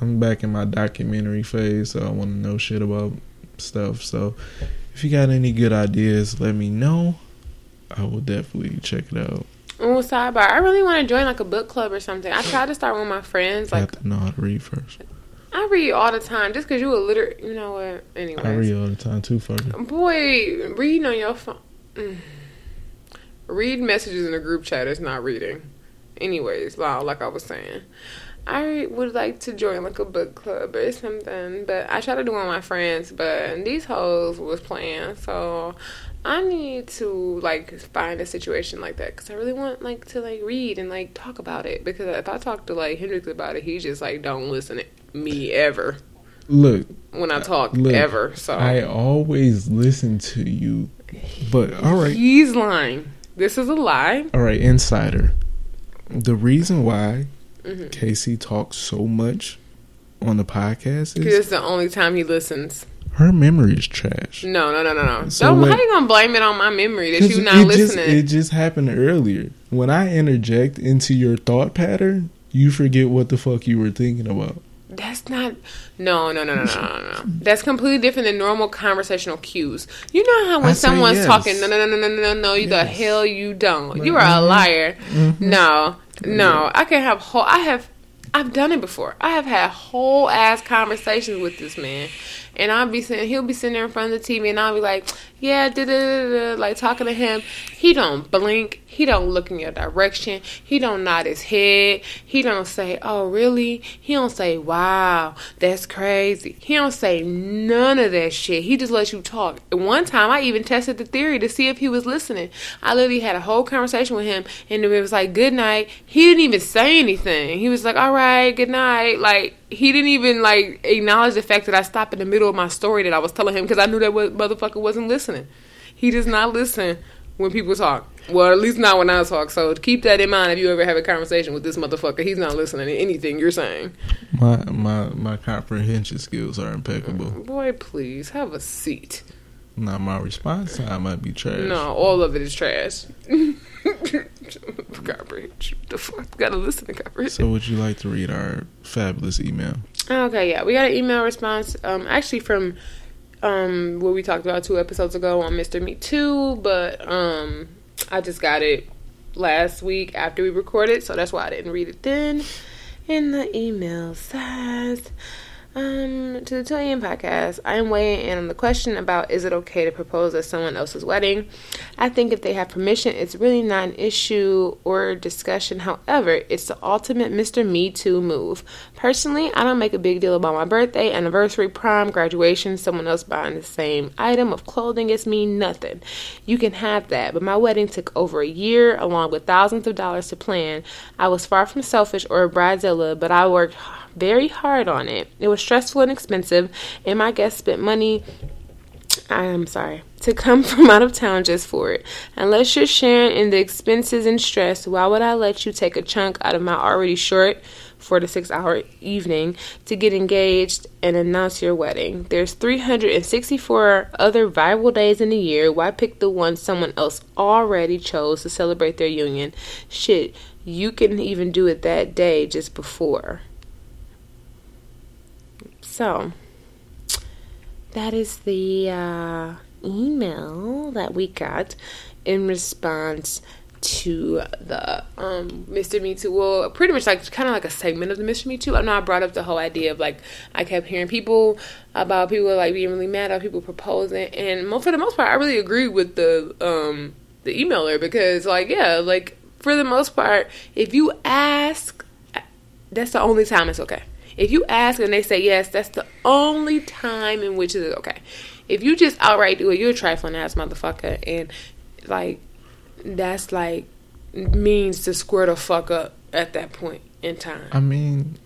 I'm back in my documentary phase, so I want to know shit about stuff. So if you got any good ideas, let me know. I will definitely check it out. Oh, sidebar! I really want to join like a book club or something. I tried to start with my friends. Like, I have to know how to read first. I read all the time. Just because you a literate, you know what? Anyways. I read all the time too, fucking. Boy, reading on your phone. Read messages in a group chat is not reading. Anyways, like I was saying, I would like to join like a book club or something. But I try to do it with my friends. But these hoes was playing, so I need to like find a situation like that because I really want like to like read and like talk about it. Because if I talk to like Hendrix about it, he just like don't listen me ever. Look, when I talk ever, so I always listen to you. But all right, he's lying. This is a lie. All right, insider. The reason why Casey talks so much on the podcast is because it's the only time he listens. Her memory is trash. No. So how you gonna blame it on my memory that you not listening? It just happened earlier when I interject into your thought pattern. You forget what the fuck you were thinking about. That's not... No. That's completely different than normal conversational cues. You know how when someone's talking, no, you the hell you don't. You are a liar. Mm-hmm. No. I've done it before. I have had whole ass conversations with this man, and he'll be sitting there in front of the TV, and I'll be like, yeah, like talking to him. He don't blink. He don't look in your direction. He don't nod his head. He don't say, oh, really? He don't say, wow, that's crazy. He don't say none of that shit. He just lets you talk. At one time, I even tested the theory to see if he was listening. I literally had a whole conversation with him, and it was like, good night. He didn't even say anything. He was like, all right, good night. Like, he didn't even like acknowledge the fact that I stopped in the middle of my story that I was telling him because I knew that motherfucker wasn't listening. He does not listen when people talk. Well, at least not when I talk. So keep that in mind if you ever have a conversation with this motherfucker. He's not listening to anything you're saying. My comprehension skills are impeccable. Boy, please have a seat. Now my response time might be trash. No, all of it is trash. Comprehension. The fuck? Gotta listen to comprehension. So would you like to read our fabulous email? Okay, yeah. We got an email response actually from what we talked about 2 episodes ago on Mr. Me Too, but I just got it last week after we recorded, so that's why I didn't read it then. And the email says, to the 2 a.m. podcast, I am weighing in on the question about is it okay to propose at someone else's wedding. I think if they have permission, it's really not an issue or discussion. However, it's the ultimate Mr. Me Too move. Personally, I don't make a big deal about my birthday, anniversary, prom, graduation. Someone else buying the same item of clothing is me nothing. You can have that, but my wedding took over a year along with thousands of dollars to plan. I was far from selfish or a bridezilla, but I worked very hard on it. It was stressful and expensive, and my guests spent money to come from out of town just for it. Unless you're sharing in the expenses and stress, why would I let you take a chunk out of my already short 4 to 6 hour evening to get engaged and announce your wedding? There's 364 other viral days in the year. Why pick the one someone else already chose to celebrate their union? Shit, you can even do it that day just before. So, that is the email that we got in response to the Mr. Me Too. Well, pretty much like kind of like a segment of the Mr. Me Too. I know I brought up the whole idea of like I kept hearing people like being really mad at people proposing, and for the most part I really agree with the emailer, because like, yeah, like for the most part if you ask, that's the only time it's okay. If you ask and they say yes, that's the only time in which it is okay. If you just outright do it, you're a trifling ass motherfucker, and like that's like means to square the fuck up at that point in time. I mean,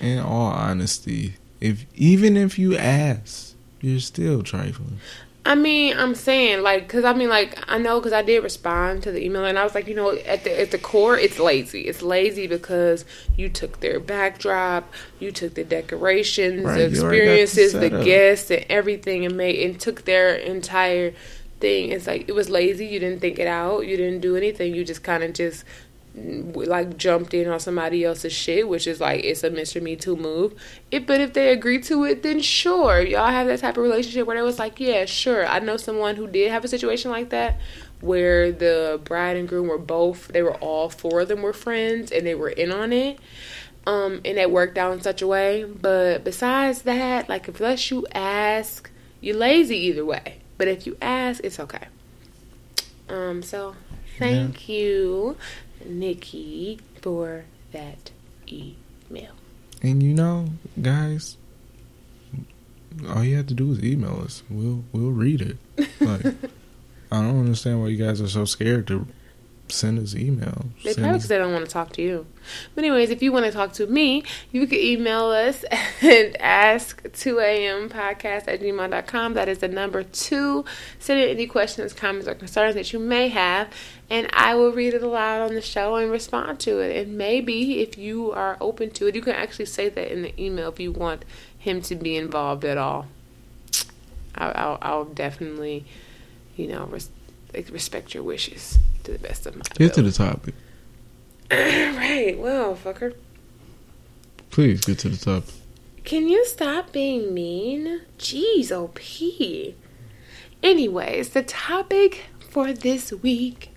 in all honesty, even if you ask, you're still trifling. I mean, I'm saying like, cause I mean like I know, cause I did respond to the email, and I was like, you know, at the core, it's lazy. It's lazy because you took their backdrop, you took the decorations, right, the experiences, the guests, and everything, and took their entire thing. It's like it was lazy. You didn't think it out. You didn't do anything. You just kind of just like jumped in on somebody else's shit, which is like it's a Mr. Me Too move. But if they agree to it, then sure, y'all have that type of relationship where they was like, yeah, sure. I know someone who did have a situation like that where the bride and groom were both. They were all four of them were friends and they were in on it. And it worked out in such a way. But besides that, like unless you ask, you're lazy either way. But if you ask, it's okay. So thank you, Nikki, for that email. And you know, guys, all you have to do is email us. We'll read it. Like, I don't understand why you guys are so scared to send us emails. They probably because they don't want to talk to you. But anyways, if you want to talk to me, you can email us and ask 2ampodcast@gmail.com. That is the number 2. Send in any questions, comments, or concerns that you may have, and I will read it aloud on the show and respond to it. And maybe if you are open to it, you can actually say that in the email if you want him to be involved at all. I'll definitely, you know, respect your wishes to the best of my ability. Get to the topic. Right. Well, fucker. Please get to the topic. Can you stop being mean? Jeez, OP. Anyways, the topic for this week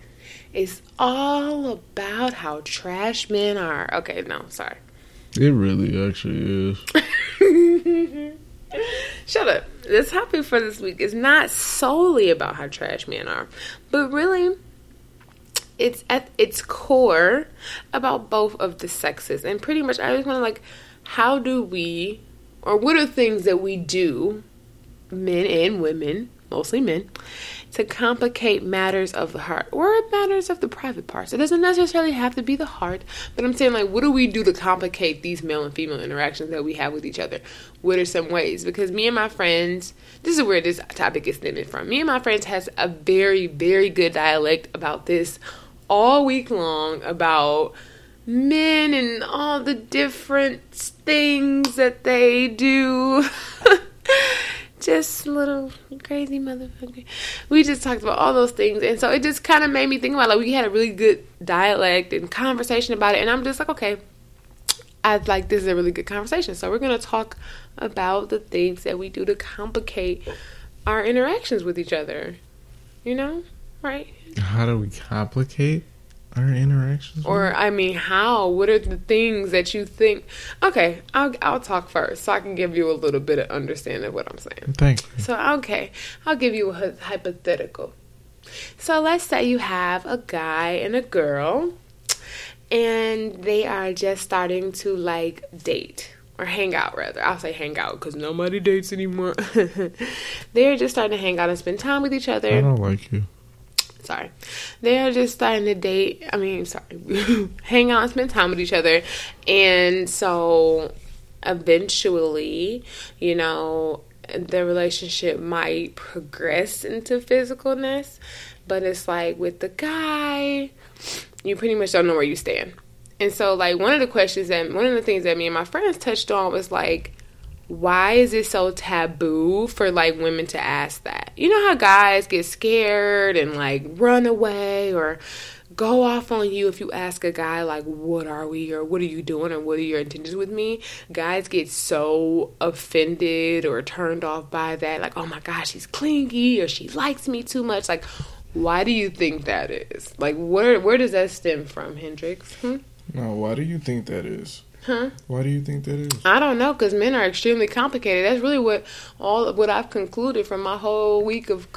is all about how trash men are. Okay, no, sorry. It really actually is. Shut up. The topic for this week is not solely about how trash men are, but really, it's at its core about both of the sexes. And pretty much, I just want to like, how do we, or what are things that we do, men and women, mostly men, to complicate matters of the heart or matters of the private parts? It doesn't necessarily have to be the heart, but I'm saying like, what do we do to complicate these male and female interactions that we have with each other? What are some ways? Because me and my friends, this is where this topic is stemming from. Me and my friends has a very, very good dialect about this all week long about men and all the different things that they do. Just little crazy motherfucker. We just talked about all those things. And so it just kind of made me think about, like, we had a really good dialect and conversation about it. And I'm just like, okay, I like this is a really good conversation. So we're going to talk about the things that we do to complicate our interactions with each other. You know? Right? How do we complicate our interactions? Or, I mean, how? What are the things that you think? Okay, I'll talk first so I can give you a little bit of understanding of what I'm saying. Thanks. So, okay, I'll give you a hypothetical. So, let's say you have a guy and a girl, and they are just starting to, like, date. Or hang out, rather. I'll say hang out because nobody dates anymore. They're just starting to hang out and spend time with each other. I don't like you. Sorry. They are just starting to date. I mean, sorry. Hang out and spend time with each other. And so, eventually, you know, the relationship might progress into physicalness. But it's like with the guy, you pretty much don't know where you stand. And so, like, one of the things that me and my friends touched on was, like, why is it so taboo for, like, women to ask that? You know how guys get scared and, like, run away or go off on you if you ask a guy, like, what are we or what are you doing or what are your intentions with me? Guys get so offended or turned off by that, like, oh, my gosh, she's clingy or she likes me too much. Like, Why do you think that is? Like, where does that stem from, Hendrix? No, why do you think that is? Why do you think that is? I don't know, because men are extremely complicated. That's really what I've concluded from my whole week of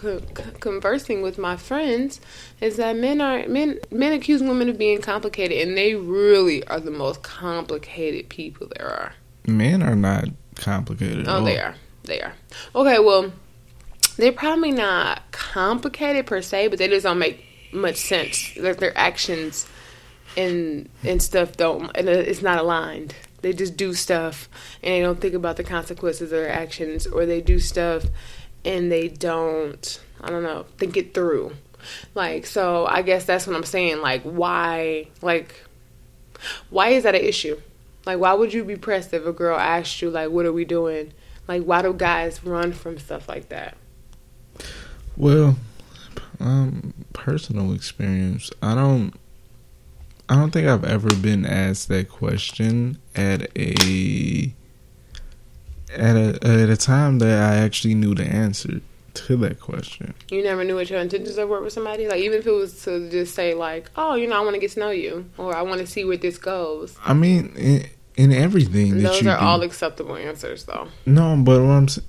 conversing with my friends, is that men accuse women of being complicated, and they really are the most complicated people there are. Men are not complicated. Oh, they are. Okay, well, they're probably not complicated per se, but they just don't make much sense. Like, their actions and stuff don't, and it's not aligned. They just do stuff and they don't think about the consequences of their actions, or they do stuff and they don't, I don't know, think it through. Like, so I guess that's what I'm saying. Like, why is that an issue? Like, why would you be pressed if a girl asked you, like, what are we doing? Like, why do guys run from stuff like that? Well, personal experience, I don't think I've ever been asked that question at a time that I actually knew the answer to that question. You never knew what your intentions were with somebody? Like, even if it was to just say, like, oh, you know, I want to get to know you, or I want to see where this goes. I mean, in everything that you do. Those are all acceptable answers, though. No, but what I'm saying...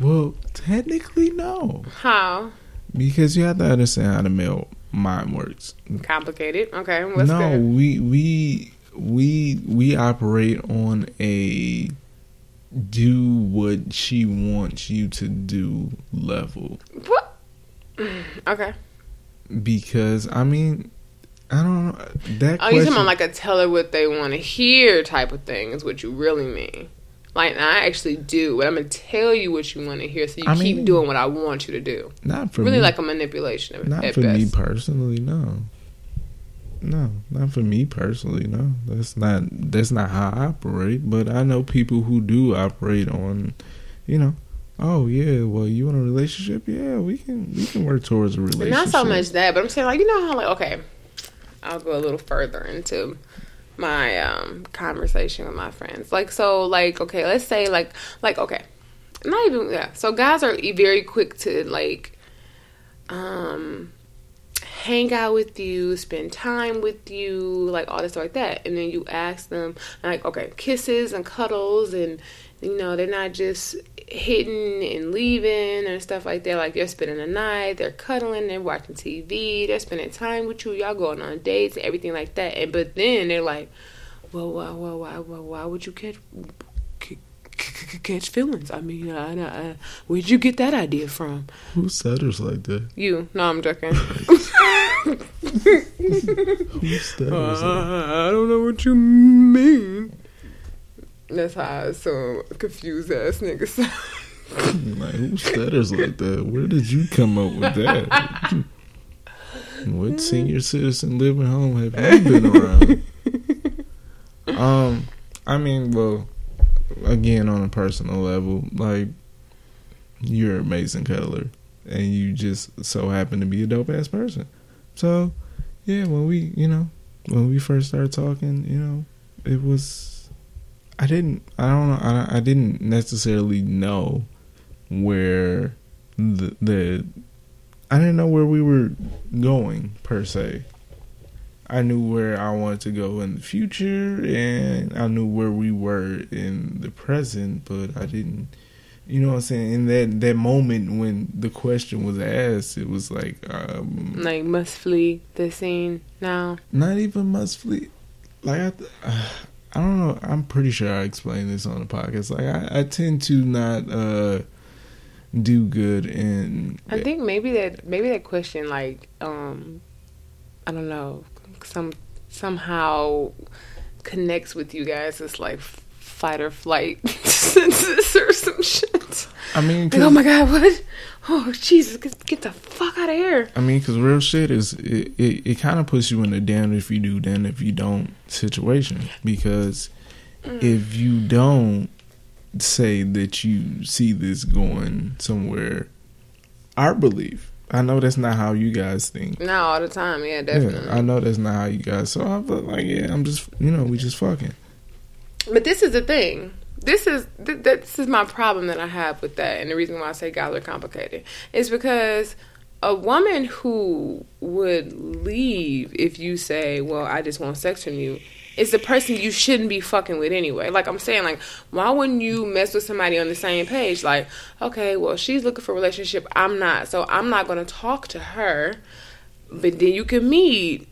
Well, technically, no. How? Because you have to understand how the male mind works. Complicated. Okay. What's no, good? we operate on a do what she wants you to do level. What? Okay. Because, I mean, I don't know. That question, you're talking about like a tell her what they want to hear type of thing is what you really mean. Like, I actually do, but I'm going to tell you what you want to hear, so you keep doing what I want you to do. Not for really me. Really like a manipulation of it. Not for best. Me personally, no. No, not for me personally, no. That's not how I operate, but I know people who do operate on, you know, oh, yeah, well, you want a relationship? Yeah, we can work towards a relationship. Not so much that, but I'm saying, like, you know how, like, okay, I'll go a little further into my conversation with my friends. Like, so, like, okay, let's say, like, okay, not even, yeah. So guys are very quick to, like, hang out with you, spend time with you, like, all this stuff like that. And then you ask them, like, okay, kisses and cuddles, and, you know, they're not just hitting and leaving and stuff like that. Like, they're spending the night, they're cuddling, they're watching TV, they're spending time with you, y'all going on dates, everything like that. And but then they're like, well, why would you catch feelings? I mean, where'd you get that idea from? Who stutters like that? You? No, I'm joking. Who stutters? I don't know what you mean. That's how I some confused ass niggas. Like, who stutters like that? Where did you come up with that? What senior citizen living home have you been around? I mean, well, again, on a personal level, like, you're an amazing cuddler, and you just so happen to be a dope ass person. So, yeah, when we first started talking, you know, it was. I didn't necessarily know where I didn't know where we were going, per se. I knew where I wanted to go in the future, and I knew where we were in the present, but I didn't, you know what I'm saying? In that moment when the question was asked, it was like... like, must flee the scene now? Not even must flee. Like, I don't know. I'm pretty sure I explained this on the podcast. Like, I tend to not do good, and I think maybe that question, like, I don't know, somehow connects with you guys. It's like fight or flight senses or some shit. I mean, like, oh my god, what? Oh Jesus, get the fuck out of here. I mean, because real shit is it kind of puts you in a damn if you do, damn if you don't situation. Because if you don't say that you see this going somewhere, I believe. I know that's not how you guys think. Not all the time, yeah, definitely. Yeah, I know that's not how you guys. So I feel like, yeah, I'm just, you know, we just fucking. But this is the thing. This is my problem that I have with that, and the reason why I say guys are complicated is because a woman who would leave if you say, well, I just want sex from you, is the person you shouldn't be fucking with anyway. Like I'm saying, like, why wouldn't you mess with somebody on the same page? Like, okay, well, she's looking for a relationship. I'm not. So I'm not going to talk to her. But then you can meet,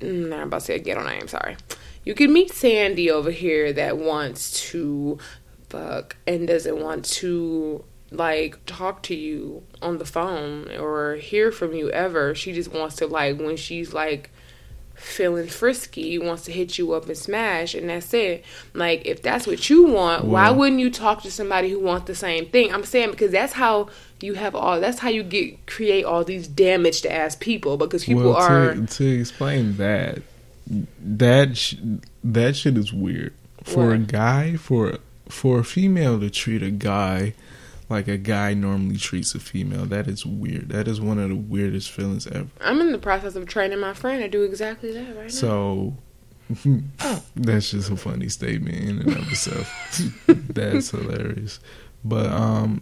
I'm about to say a ghetto name, I'm sorry. You can meet Sandy over here that wants to fuck and doesn't want to, like, talk to you on the phone or hear from you ever. She just wants to, like, when she's, like, feeling frisky, wants to hit you up and smash, and that's it. Like, if that's what you want, why wouldn't you talk to somebody who wants the same thing? I'm saying, because that's how you have all, that's how you create all these damaged ass people, because people are... To explain that shit is weird. For a guy, for a female to treat a guy like a guy normally treats a female, that is weird. That is one of the weirdest feelings ever. I'm in the process of training my friend to do exactly that right now. So, that's just a funny statement in and of itself. That's hilarious. But,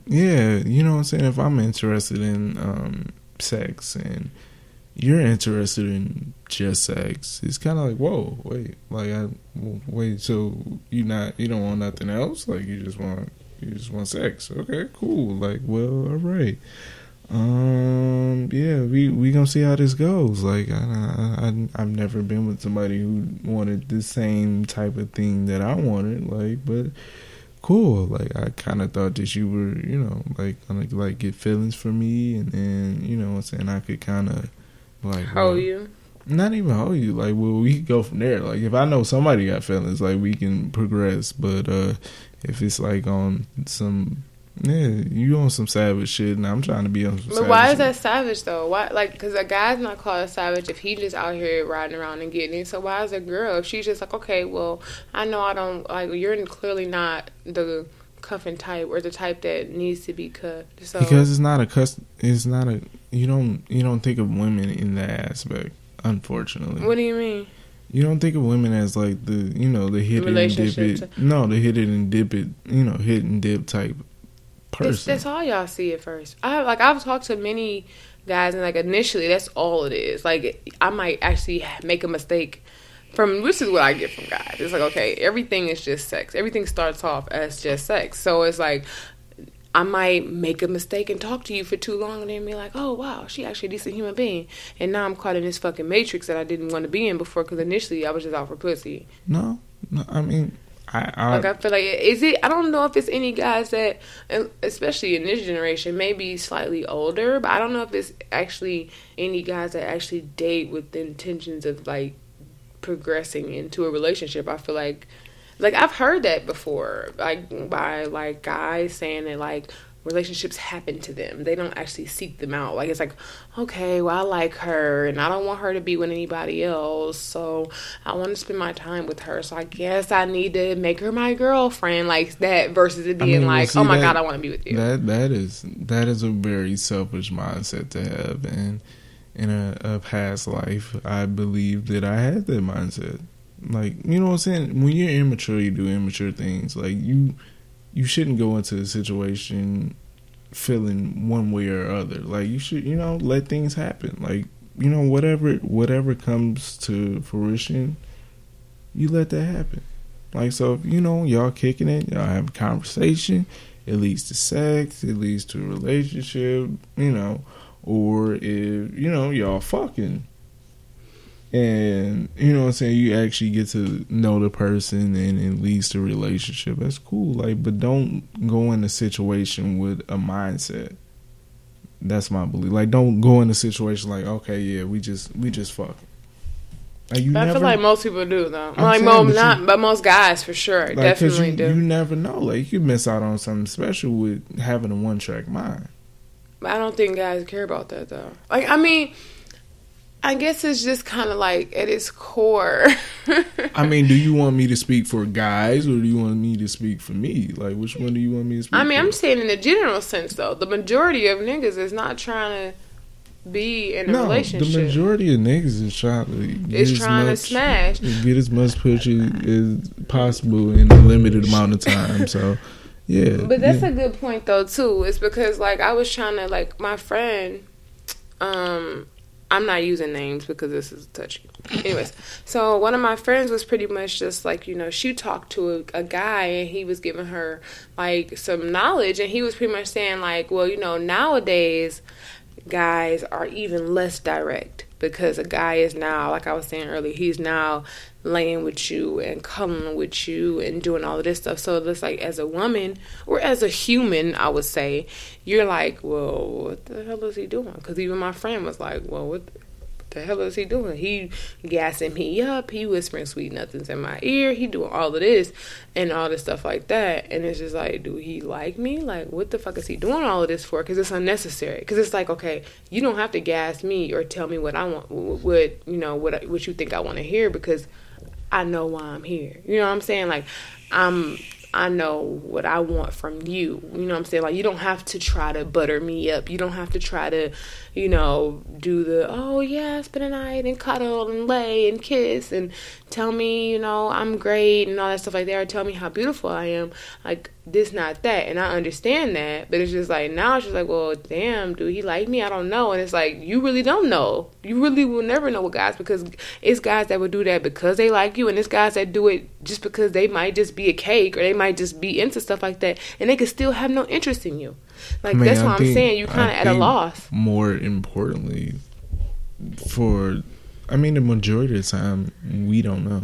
yeah, you know what I'm saying? If I'm interested in sex and you're interested in just sex, it's kind of like, whoa, wait. Like, wait, so you don't want nothing else? Like, you just want sex. Okay, cool. Like, well, all right. Yeah, we gonna see how this goes. Like, I've never been with somebody who wanted the same type of thing that I wanted. Like, but cool. Like, I kind of thought that you were, you know, like gonna, like, get feelings for me, and then, you know what I'm saying, I could kind of, like, hold you. Not even hold you. Like, well, we can go from there. Like, if I know somebody got feelings, like, we can progress. But if it's like on some, yeah, you on some savage shit, and I'm trying to be on some savage shit. But why is that savage though? Why, like, because a guy's not called a savage if he just out here riding around and getting it. So why is a girl, if she's just like, okay, well, I know I don't, like, you're clearly not the cuffing type or the type that needs to be cuffed. So because it's not a you don't think of women in that aspect, unfortunately. What do you mean? You don't think of women as, like, the, you know, the hit and dip it. No, the hit it and dip it, you know, hit and dip type person. That's all y'all see at first. I've talked to many guys, and, like, initially, that's all it is. Like, I might actually make a mistake from, which is what I get from guys. It's like, okay, everything is just sex. Everything starts off as just sex. So it's like, I might make a mistake and talk to you for too long and then be like, oh, wow, she actually a decent human being. And now I'm caught in this fucking matrix that I didn't want to be in before, because initially I was just out for pussy. No, I mean, I feel like, I don't know if it's any guys that, especially in this generation, maybe slightly older, but I don't know if it's actually any guys that actually date with the intentions of, like, progressing into a relationship. I feel like, I've heard that before, like, by, like, guys saying that, like, relationships happen to them. They don't actually seek them out. Like, it's like, okay, well, I like her, and I don't want her to be with anybody else, so I want to spend my time with her, so I guess I need to make her my girlfriend, like that, versus it being, I mean, like, see, oh, my God, I want to be with you. That is a very selfish mindset to have, and in a past life, I believe that I had that mindset. Like, you know what I'm saying? When you're immature, you do immature things. Like, you shouldn't go into a situation feeling one way or other. Like, you should, you know, let things happen. Like, you know, whatever comes to fruition, you let that happen. Like, so, you know, y'all kicking it, y'all have a conversation, it leads to sex, it leads to a relationship, you know, or if, you know, y'all fucking. And, you know what I'm saying, you actually get to know the person, and it leads to a relationship. That's cool. Like, but don't go in a situation with a mindset. That's my belief. Like, don't go in a situation like, okay, yeah, we just fuck. Like, I feel like most people do, though. But most guys, for sure, like, definitely do. You never know. Like, you miss out on something special with having a one-track mind. I don't think guys care about that, though. Like, I mean, I guess it's just kind of like at its core. I mean, do you want me to speak for guys, or do you want me to speak for me? Like, which one do you want me to speak for? I mean, I'm saying in the general sense, though. The majority of niggas is not trying to be in a relationship. The majority of niggas is trying to smash. Get as much pussy as possible in a limited amount of time, so... Yeah. But that's a good point, though, too. It's because, like, I was trying to, like, my friend... I'm not using names because this is touchy. Anyways, so one of my friends was pretty much just like, you know, she talked to a guy and he was giving her like some knowledge, and he was pretty much saying like, well, you know, nowadays guys are even less direct because a guy is now, like I was saying earlier, he's now laying with you and cuddling with you and doing all of this stuff. So it's like, as a woman or as a human, I would say, you're like, well, what the hell is he doing? Because even my friend was like, well, what the hell is he doing? He gassing me up. He whispering sweet nothings in my ear. He doing all of this and all this stuff like that. And it's just like, do he like me? Like, what the fuck is he doing all of this for? Because it's unnecessary. Because it's like, okay, you don't have to gas me or tell me what I want, what you think I want to hear, because I know why I'm here. You know what I'm saying? Like, I know what I want from you. You know what I'm saying? Like, you don't have to try to butter me up. You don't have to try to, you know, do the, oh, yeah, spend a night and cuddle and lay and kiss and tell me, you know, I'm great and all that stuff like that, or tell me how beautiful I am. Like, this, not that. And I understand that, but it's just like, now it's just like, well, damn, do he like me? I don't know. And it's like, you really don't know. You really will never know with guys, because it's guys that will do that because they like you, and it's guys that do it just because they might just be a cake, or they might just be into stuff like that, and they could still have no interest in you. Like, I mean, that's why I'm saying you're kind of at a loss. More importantly, the majority of the time, we don't know.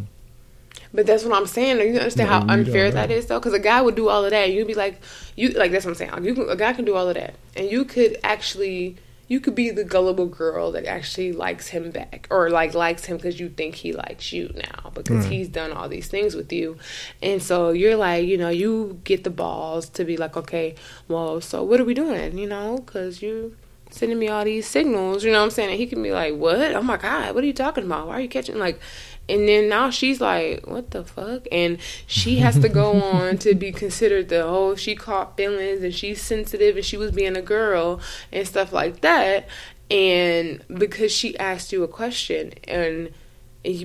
But that's what I'm saying. You understand how unfair that is, though? Because a guy would do all of that, and you'd be like, that's what I'm saying. A guy can do all of that, and you could be the gullible girl that actually likes him back, or like likes him because you think he likes you now, because he's done all these things with you. And so you're like, you know, you get the balls to be like, okay, well, so what are we doing? You know, because you sending me all these signals, you know what I'm saying? And he can be like, what? Oh my God, what are you talking about? Why are you catching? Like, and then now she's like, what the fuck? And she has to go on to be considered the whole, she caught feelings and she's sensitive and she was being a girl and stuff like that. And because she asked you a question and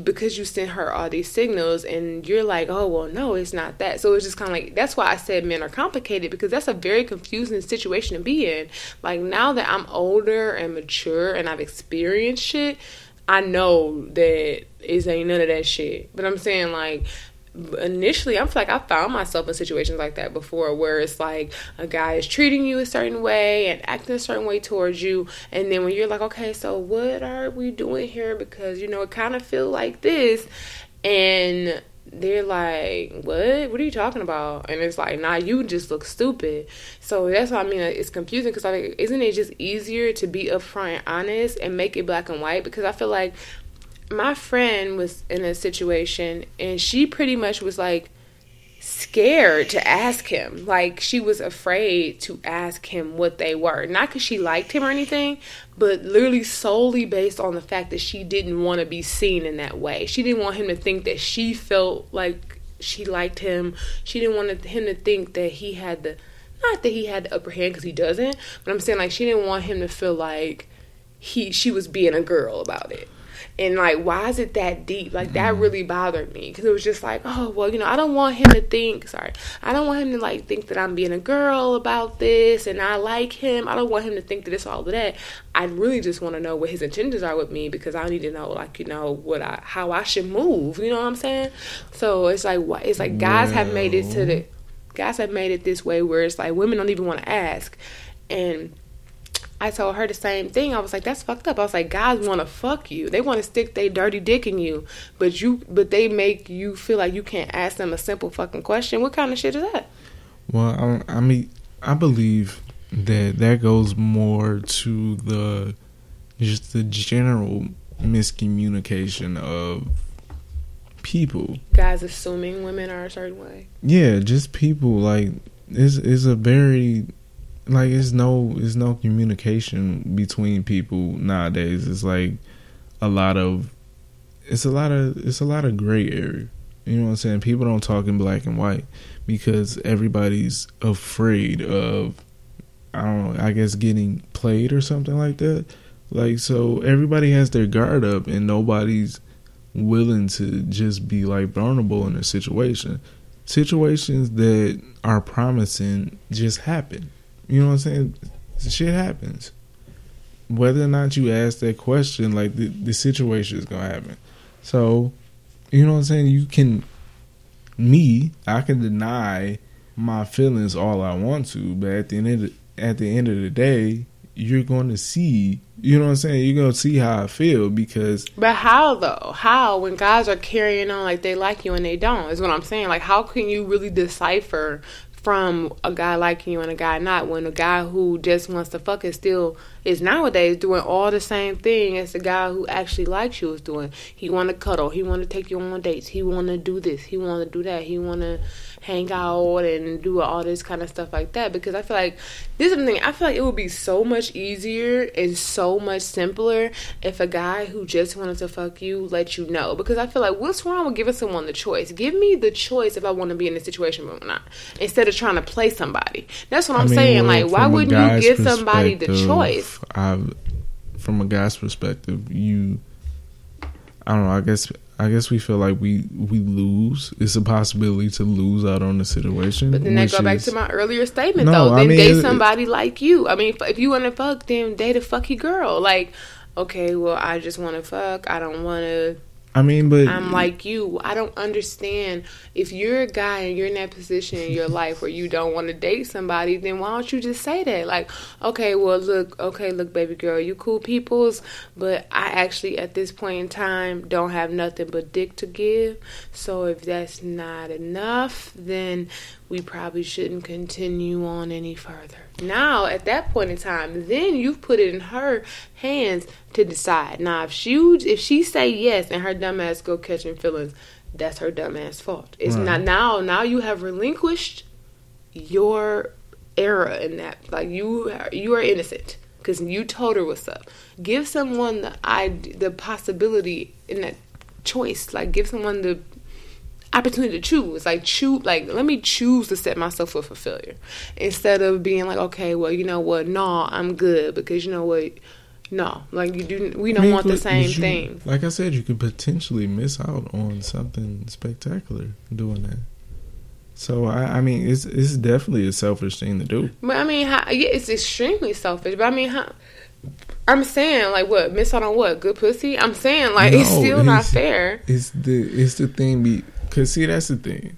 because you sent her all these signals, and you're like, oh, well, no, it's not that. So it's just kind of like, that's why I said men are complicated, because that's a very confusing situation to be in. Like, now that I'm older and mature and I've experienced shit, I know that it ain't none of that shit. But I'm saying, like, initially, I'm like, I found myself in situations like that before, where it's like a guy is treating you a certain way and acting a certain way towards you, and then when you're like, okay, so what are we doing here? Because, you know, it kind of feel like this, and they're like, what are you talking about? And it's like, nah, you just look stupid. So that's what I mean, it's confusing, because isn't it just easier to be upfront and honest and make it black and white? Because I feel like my friend was in a situation, and she pretty much was like scared to ask him. Like, she was afraid to ask him what they were, not because she liked him or anything, but literally solely based on the fact that she didn't want to be seen in that way. She didn't want him to think that she felt like she liked him. She didn't want him to think that he had the, not that he had the upper hand, because he doesn't, but I'm saying, like, she didn't want him to feel like she was being a girl about it. And, like, why is it that deep? Like, that really bothered me. Because it was just like, oh, well, you know, I don't want him to, like, think that I'm being a girl about this. And I like him. I don't want him to think that it's all of that. I really just want to know what his intentions are with me, because I need to know, like, you know, how I should move. You know what I'm saying? So it's like, guys have made it this way, where it's like women don't even want to ask. And I told her the same thing. I was like, that's fucked up. I was like, guys want to fuck you. They want to stick their dirty dick in you. But they make you feel like you can't ask them a simple fucking question. What kind of shit is that? Well, I mean, I believe that goes more to the general miscommunication of people. Guys assuming women are a certain way. Yeah, just people. Like, it's a very... Like, it's no communication between people nowadays. It's like a lot of gray area. You know what I'm saying? People don't talk in black and white because everybody's afraid of, I don't know, I guess getting played or something like that. Like, so everybody has their guard up, and nobody's willing to just be, like, vulnerable in a situation. Situations that are promising just happen. You know what I'm saying? Shit happens. whether or not you ask that question, like, the situation is going to happen. So, you know what I'm saying? I can deny my feelings all I want to, but at the end of the day, you're going to see, you know what I'm saying? You're going to see how I feel because... But how, though? How? When guys are carrying on like they like you and they don't, is what I'm saying. Like, how can you really decipher from a guy liking you and a guy not, when a guy who just wants to fuck is nowadays doing all the same thing as the guy who actually likes you is doing? He want to cuddle, he want to take you on dates, he want to do this, he want to do that, he want to hang out and do all this kind of stuff like that. Because I feel like this is the thing, I feel like it would be so much easier and so much simpler if a guy who just wanted to fuck you let you know. Because I feel like, what's wrong with giving someone the choice? Give me the choice if I want to be in this situation or not, instead of trying to play somebody. That's what I'm saying. Well, like, why wouldn't you give somebody the choice? From a guy's perspective, I guess we feel like we lose. It's a possibility to lose out on the situation. But then that goes back to my earlier statement, though. Then date somebody like you. I mean, if you want to fuck, then date a fucky girl. Like, okay, well, I just want to fuck. I don't want to... I mean, but... I'm like you. I don't understand. If you're a guy and you're in that position in your life where you don't want to date somebody, then why don't you just say that? Like, okay, look, baby girl, you cool peoples, but I actually, at this point in time, don't have nothing but dick to give. So if that's not enough, then we probably shouldn't continue on any further. Now, at that point in time, then you've put it in her hands to decide. Now, if she say yes and her dumb ass go catching feelings, that's her dumb ass fault. It's right. Not now you have relinquished your error in that. Like, you are innocent because you told her what's up. Give someone the possibility in that choice. Like, give someone the opportunity to choose. Like, let me choose to set myself up for failure, instead of being like, okay, well, you know what, no, I'm good, because you know what, no, like, we don't want the same thing. Like I said, you could potentially miss out on something spectacular doing that. So I mean, it's definitely a selfish thing to do. But I mean, it's extremely selfish. But I mean, I'm saying, like, what? Miss out on what? Good pussy? I'm saying, like, no, it's not fair. It's the thing. Because, see, that's the thing.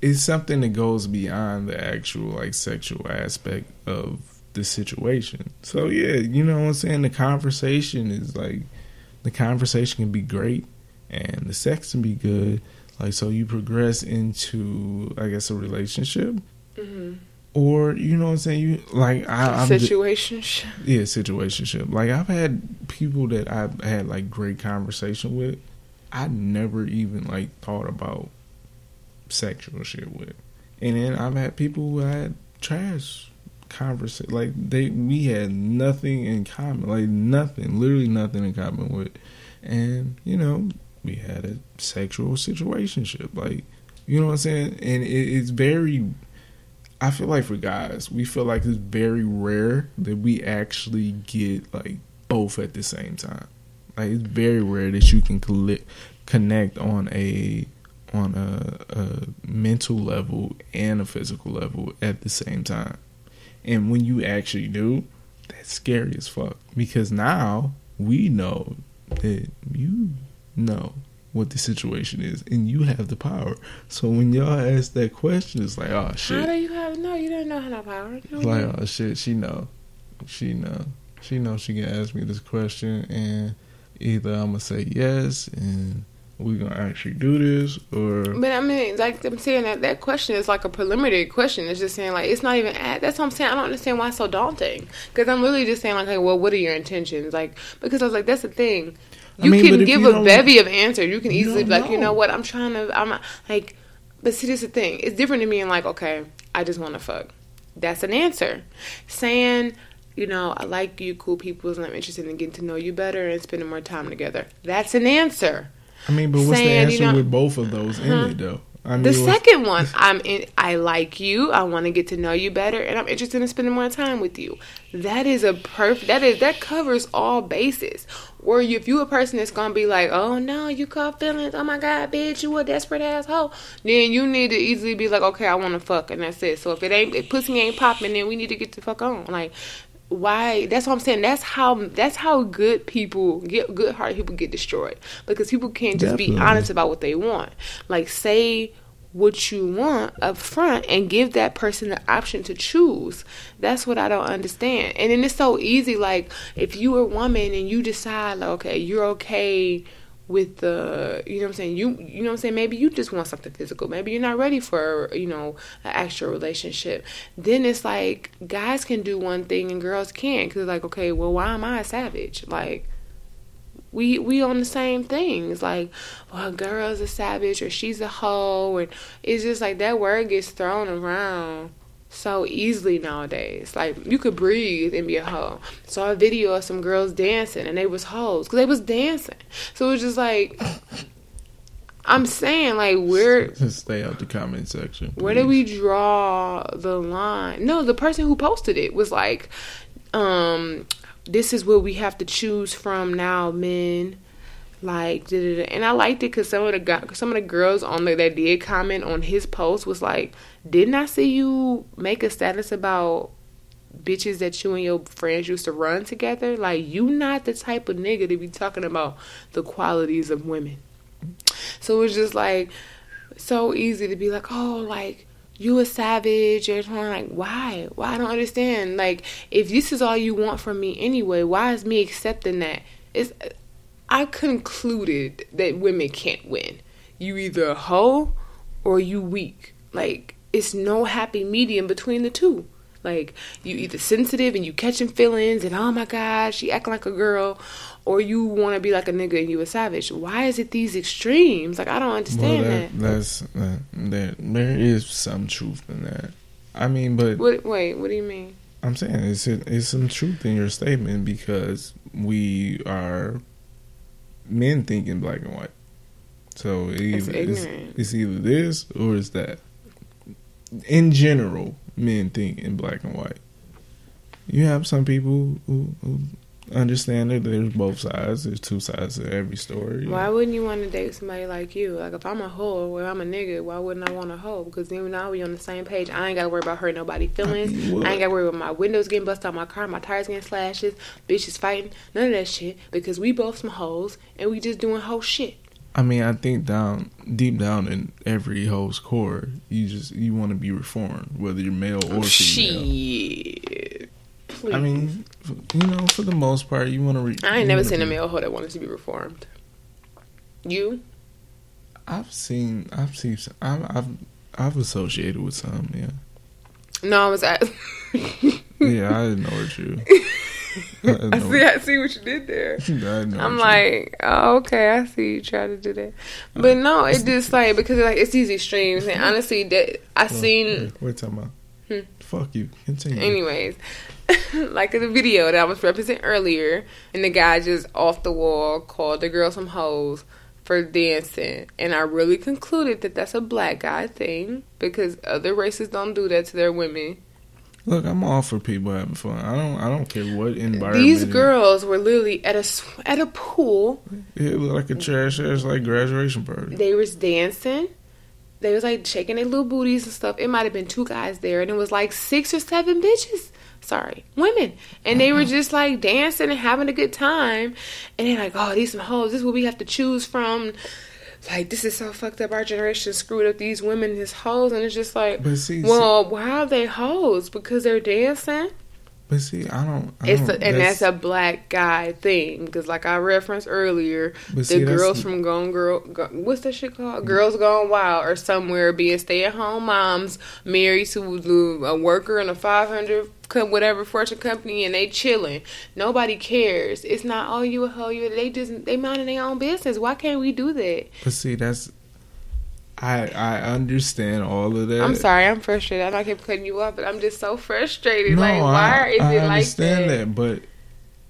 It's something that goes beyond the actual, like, sexual aspect of the situation. So, yeah, you know what I'm saying? The conversation can be great, and the sex can be good. Like, so you progress into, I guess, a relationship. Mm-hmm. Or, you know what I'm saying? You, like, situationship. Yeah, situationship. Like, I've had people that I've had, like, great conversation with, I never even, like, thought about sexual shit with. And then I've had people who I had trash conversation. Like, we had nothing in common. Like, nothing. Literally nothing in common with. And, you know, we had a sexual situationship. Like, you know what I'm saying? And it's very... I feel like for guys, we feel like it's very rare that we actually get, like, both at the same time. Like, it's very rare that you can connect on a mental level and a physical level at the same time. And when you actually do, that's scary as fuck. Because now we know that you know what the situation is, and you have the power. So when y'all ask that question, it's like, oh, shit. How do you have... No, you don't know how to power. No. Like, oh, shit, she know she can ask me this question, and... either I'm going to say yes and we're going to actually do this, or... But I mean, like I'm saying, that question is like a preliminary question. It's just saying, like, it's not even... That's what I'm saying. I don't understand why it's so daunting. Because I'm really just saying, like, hey, well, what are your intentions? Like, because I was like, that's the thing. You can give a bevy of answers. You can easily be like, you know what, I'm like... But see, this is the thing. It's different to me in, like, okay, I just want to fuck. That's an answer. Saying... you know, I like you, cool people, and I'm interested in getting to know you better and spending more time together. That's an answer. I mean, but what's the answer with both of those in it, though? I mean, the second one, I like you, I want to get to know you better, and I'm interested in spending more time with you. That is a perfect... That covers all bases. Or if you a person that's going to be like, oh, no, you caught feelings, oh, my God, bitch, you a desperate asshole, then you need to easily be like, okay, I want to fuck, and that's it. So if pussy ain't popping, then we need to get the fuck on. Like... why? That's what I'm saying. That's how good people get, good-hearted people get destroyed, because people can't just be honest about what they want. Like, say what you want up front and give that person the option to choose. That's what I don't understand. And then it's so easy. Like, if you are a woman and you decide, like, okay, you're okay with the, you know what I'm saying, you know what I'm saying, maybe you just want something physical, maybe you're not ready for, you know, an actual relationship, then it's like guys can do one thing and girls can't, because like, okay, well, why am I a savage? Like, we on the same things. Like, well, a girl's a savage or she's a hoe, and it's just like that word gets thrown around so easily nowadays. Like, you could breathe and be a hoe. Saw a video of some girls dancing and they was hoes because they was dancing. So it was just like, I'm saying, like, where, stay out the comment section, please. Where do we draw the line? No, the person who posted it was like, this is what we have to choose from now, men. Like, and I liked it because some of the girls on there that did comment on his post was like, didn't I see you make a status about bitches that you and your friends used to run together? Like, you not the type of nigga to be talking about the qualities of women. So it's just like so easy to be like, oh, like, you a savage, or like, why? Why? I don't understand. Like, if this is all you want from me anyway, why is me accepting that? I concluded that women can't win. You either a hoe or you weak. Like, it's no happy medium between the two. Like, you either sensitive and you catching feelings and, oh my God, she acting like a girl, or you want to be like a nigga and you a savage. Why is it these extremes? Like, I don't understand that. There is some truth in that. I mean, but... What do you mean? I'm saying it's some truth in your statement, because we are... men think in black and white. So it's either this or it's that. In general, men think in black and white. You have some people who understand that there's both sides. There's two sides to every story. Why wouldn't you want to date somebody like you? Like, if I'm a hoe or I'm a nigga, why wouldn't I want a hoe? Because even now we on the same page. I ain't got to worry about hurting nobody's feelings. I ain't got to worry about my windows getting busted out my car, my tires getting slashes, bitches fighting, none of that shit. Because we both some hoes and we just doing hoe shit. I mean, I think deep down in every hoe's core, you want to be reformed, whether you're male or female. Shit. Please. I mean, you know, for the most part, you want to... I ain't never seen a male hoe that wanted to be reformed. You? I've seen. I've associated with some. Yeah. No, I was asking. Yeah, I ignored you. I see what you did there. I'm like, oh, okay, I see you try to do that, but no, it's just like, because like it's these extremes, and honestly, that I seen. What are you talking about? Fuck you. Continue. Anyways, like in the video that I was representing earlier, and the guy just off the wall called the girl some hoes for dancing, and I really concluded that that's a black guy thing, because other races don't do that to their women. Look, I'm all for people having fun. I don't care what environment. These girls were literally at a pool. It looked like a trash ass like graduation party. They was dancing. They was like shaking their little booties and stuff. It might have been two guys there, and it was like 6 or 7 bitches. Sorry, women, and they were just like dancing and having a good time. And they're like, "Oh, these some hoes. This is what we have to choose from. Like, this is so fucked up. Our generation screwed up these women as hoes." And it's just like, why are they hoes? Because they're dancing? But see, that's a black guy thing. Because like I referenced earlier, girls from Gone Girl... what's that shit called? Mm-hmm. Girls Gone Wild or somewhere, being stay-at-home moms married to a worker in a 500... whatever fortune company, and they chilling. Nobody cares. It's not, oh, you a hoe. They minding their own business. Why can't we do that? But see, that's... I understand all of that. I'm sorry, I'm frustrated. I know I kept cutting you off, but I'm just so frustrated. No, like, why is it like that? I understand that, but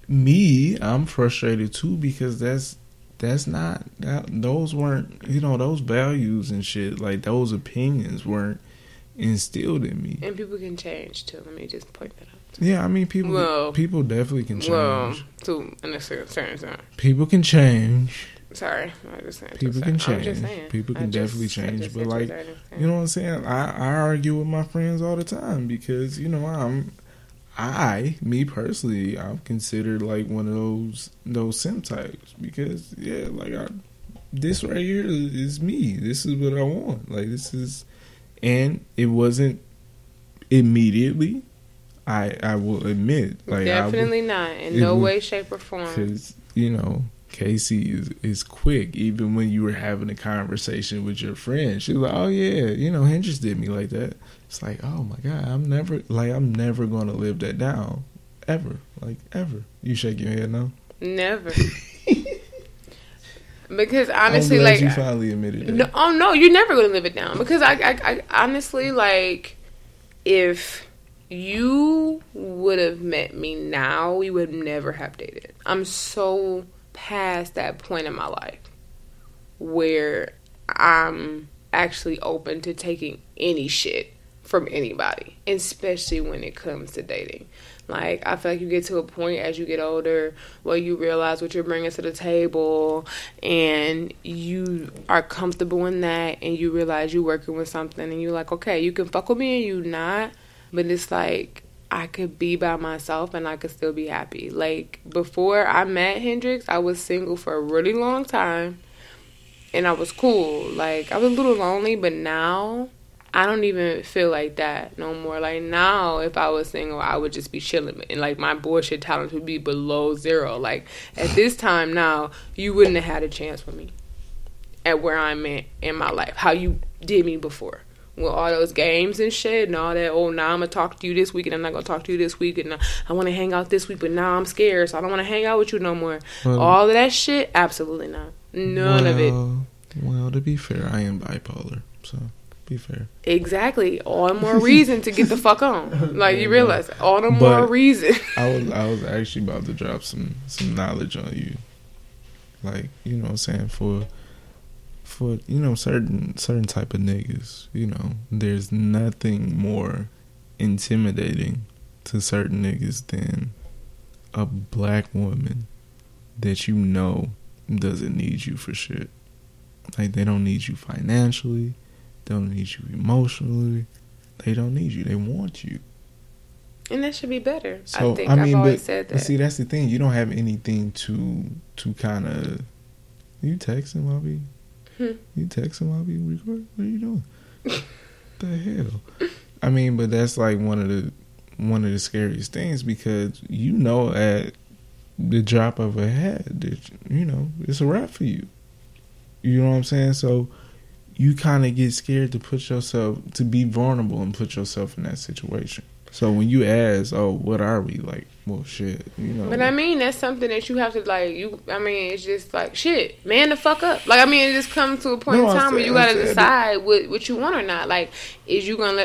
me, I'm frustrated too, because that's not... those weren't... You know, those values and shit, like, those opinions weren't instilled in me. And people can change too. Let me just point that out. Yeah, I mean, people definitely can change. Well, to a certain time. People can change. Sorry, I just saying. People can change. People can definitely change. But like, you know what I'm saying? I argue with my friends all the time because you know I'm me personally, I'm considered like one of those sim types because this right here is me. This is what I want. And it wasn't immediately. I will admit, definitely not in no way, shape, or form. Because Casey is quick. Even when you were having a conversation with your friend, she was like, "Oh yeah, Hendrix did me like that." It's like, "Oh my God, I'm never gonna live that down, ever, ever." You shake your head, no? Never. Because honestly, you finally admitted that. No, you're never gonna live it down. Because I honestly, if you would have met me now, we would never have dated. I'm so past that point in my life where I'm actually open to taking any shit from anybody, especially when it comes to dating. I feel like you get to a point as you get older where you realize what you're bringing to the table and you are comfortable in that, and you realize you're working with something and you're like, okay, you can fuck with me and you not, but it's like I could be by myself and I could still be happy. Before I met Hendrix, I was single for a really long time and I was cool. I was a little lonely, but now I don't even feel like that no more. Now, if I was single, I would just be chilling. And, my bullshit talent would be below zero. At this time now, you wouldn't have had a chance with me at where I'm at in my life. How you did me before. With all those games and shit and all that, now I'm going to talk to you this week and I'm not going to talk to you this week. And I want to hang out this week, but now I'm scared, so I don't want to hang out with you no more. Well, all of that shit, absolutely not. None of it. Well, to be fair, I am bipolar, so... Be fair. Exactly. All the more reason to get the fuck on. You realize that. All the more reason. I was actually about to drop some knowledge on you. For certain type of niggas, there's nothing more intimidating to certain niggas than a black woman that doesn't need you for shit. They don't need you financially. They don't need you emotionally. They don't need you. They want you. And that should be better. So, I've always said that. But see, that's the thing. You don't have anything to kind of... You texting, Bobby? You texting, Bobby? Record? What are you doing? What the hell? But that's one of the scariest things because at the drop of a hat that, it's a wrap for you. You know what I'm saying? So... you kind of get scared to put yourself, to be vulnerable and put yourself in that situation. So when you ask, oh, what are we? Well, shit, But that's something that you have to, it's just shit, man the fuck up. It just comes to a point in time where you got to decide what you want or not. Are you going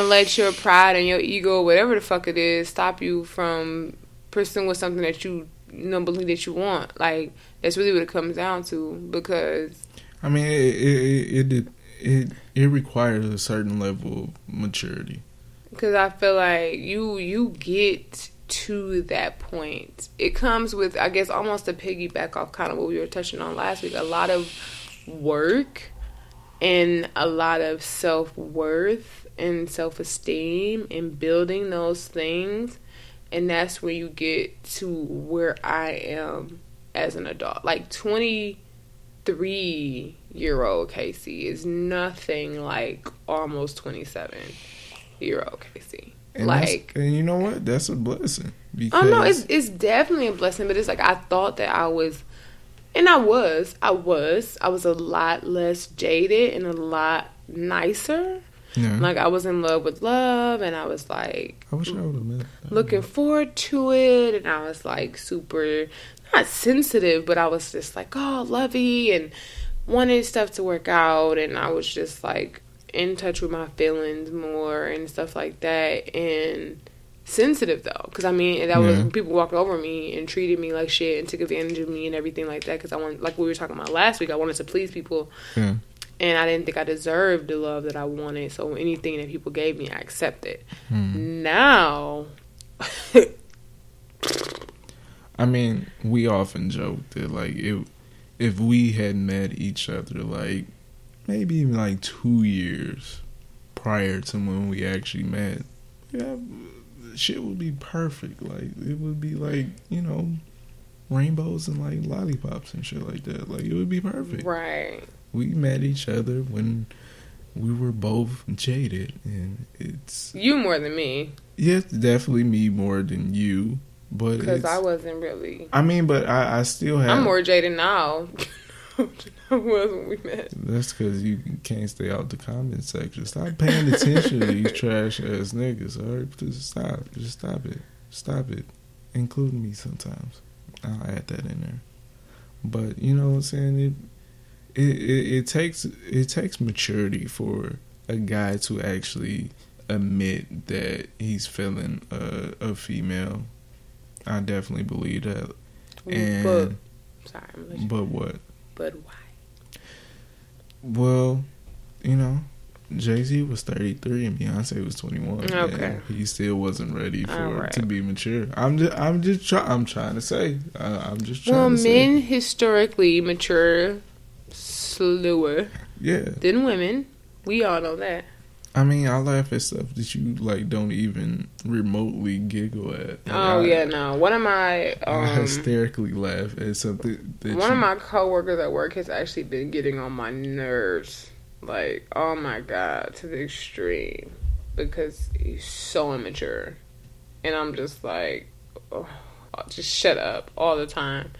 to let your pride and your ego, whatever the fuck it is, stop you from pursuing something that you don't believe that you want? That's really what it comes down to, because it requires a certain level of maturity. Because I feel like you get to that point. It comes with, I guess, almost to piggyback off kind of what we were touching on last week. A lot of work and a lot of self-worth and self-esteem and building those things. And that's where you get to where I am as an adult. 23-year-old Casey is nothing like almost 27-year-old Casey. And you know what? That's a blessing. Because... Oh, no, it's definitely a blessing. But it's I thought that I was... And I was. I was a lot less jaded and a lot nicer. Yeah. I was in love with love, and I was I wish I would have met that. Looking forward to it, and I was super, not sensitive, but I was just lovey, and wanted stuff to work out, and I was just in touch with my feelings more and stuff like that, and sensitive though, because that was when people walked over me and treated me like shit and took advantage of me and everything like that, because I wanted, we were talking about last week, I wanted to please people. Yeah. And I didn't think I deserved the love that I wanted. So anything that people gave me, I accepted. Now. We often joke that, if we had met each other, maybe even 2 years prior to when we actually met, yeah, shit would be perfect. Like, it would be like, you know, rainbows and like lollipops and shit like that. Like, it would be perfect. Right. We met each other when we were both jaded, and it's... You more than me. Yeah, definitely me more than you, but because I wasn't really... I mean, but I still have... I'm more jaded now than I was when we met. That's because you can't stay out the comment section. Stop paying attention to these trash-ass niggas, all right? Just stop. Just stop it. Stop it. Including me sometimes. I'll add that in there. But, you know what I'm saying? It takes maturity for a guy to actually admit that he's feeling a female. I definitely believe that. And but what? But why? Well, you know, Jay-Z was 33 and Beyonce was 21. Okay, he still wasn't ready for right. to be mature. I'm just trying to say. Well, men historically mature slower than women. We all know that. I mean, I laugh at stuff that you like don't even remotely giggle at. Like, I hysterically laugh at something that of my coworkers at work has actually been getting on my nerves, like, oh my god, to the extreme, because he's so immature, and I'm just like, oh, just shut up all the time.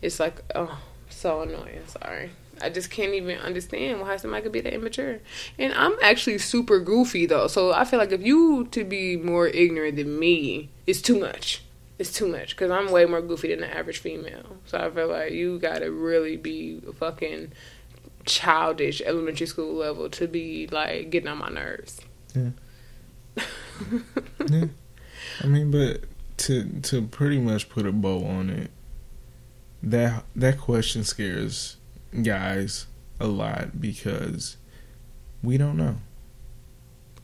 It's like, oh, so annoying. Sorry, I just can't even understand why somebody could be that immature. And I'm actually super goofy, though. So I feel like if you to be more ignorant than me, it's too much. It's too much. Because I'm way more goofy than the average female. So I feel like you got to really be fucking childish elementary school level to be, like, getting on my nerves. Yeah. Yeah. I mean, but to pretty much put a bow on it, that question scares guys a lot, because we don't know.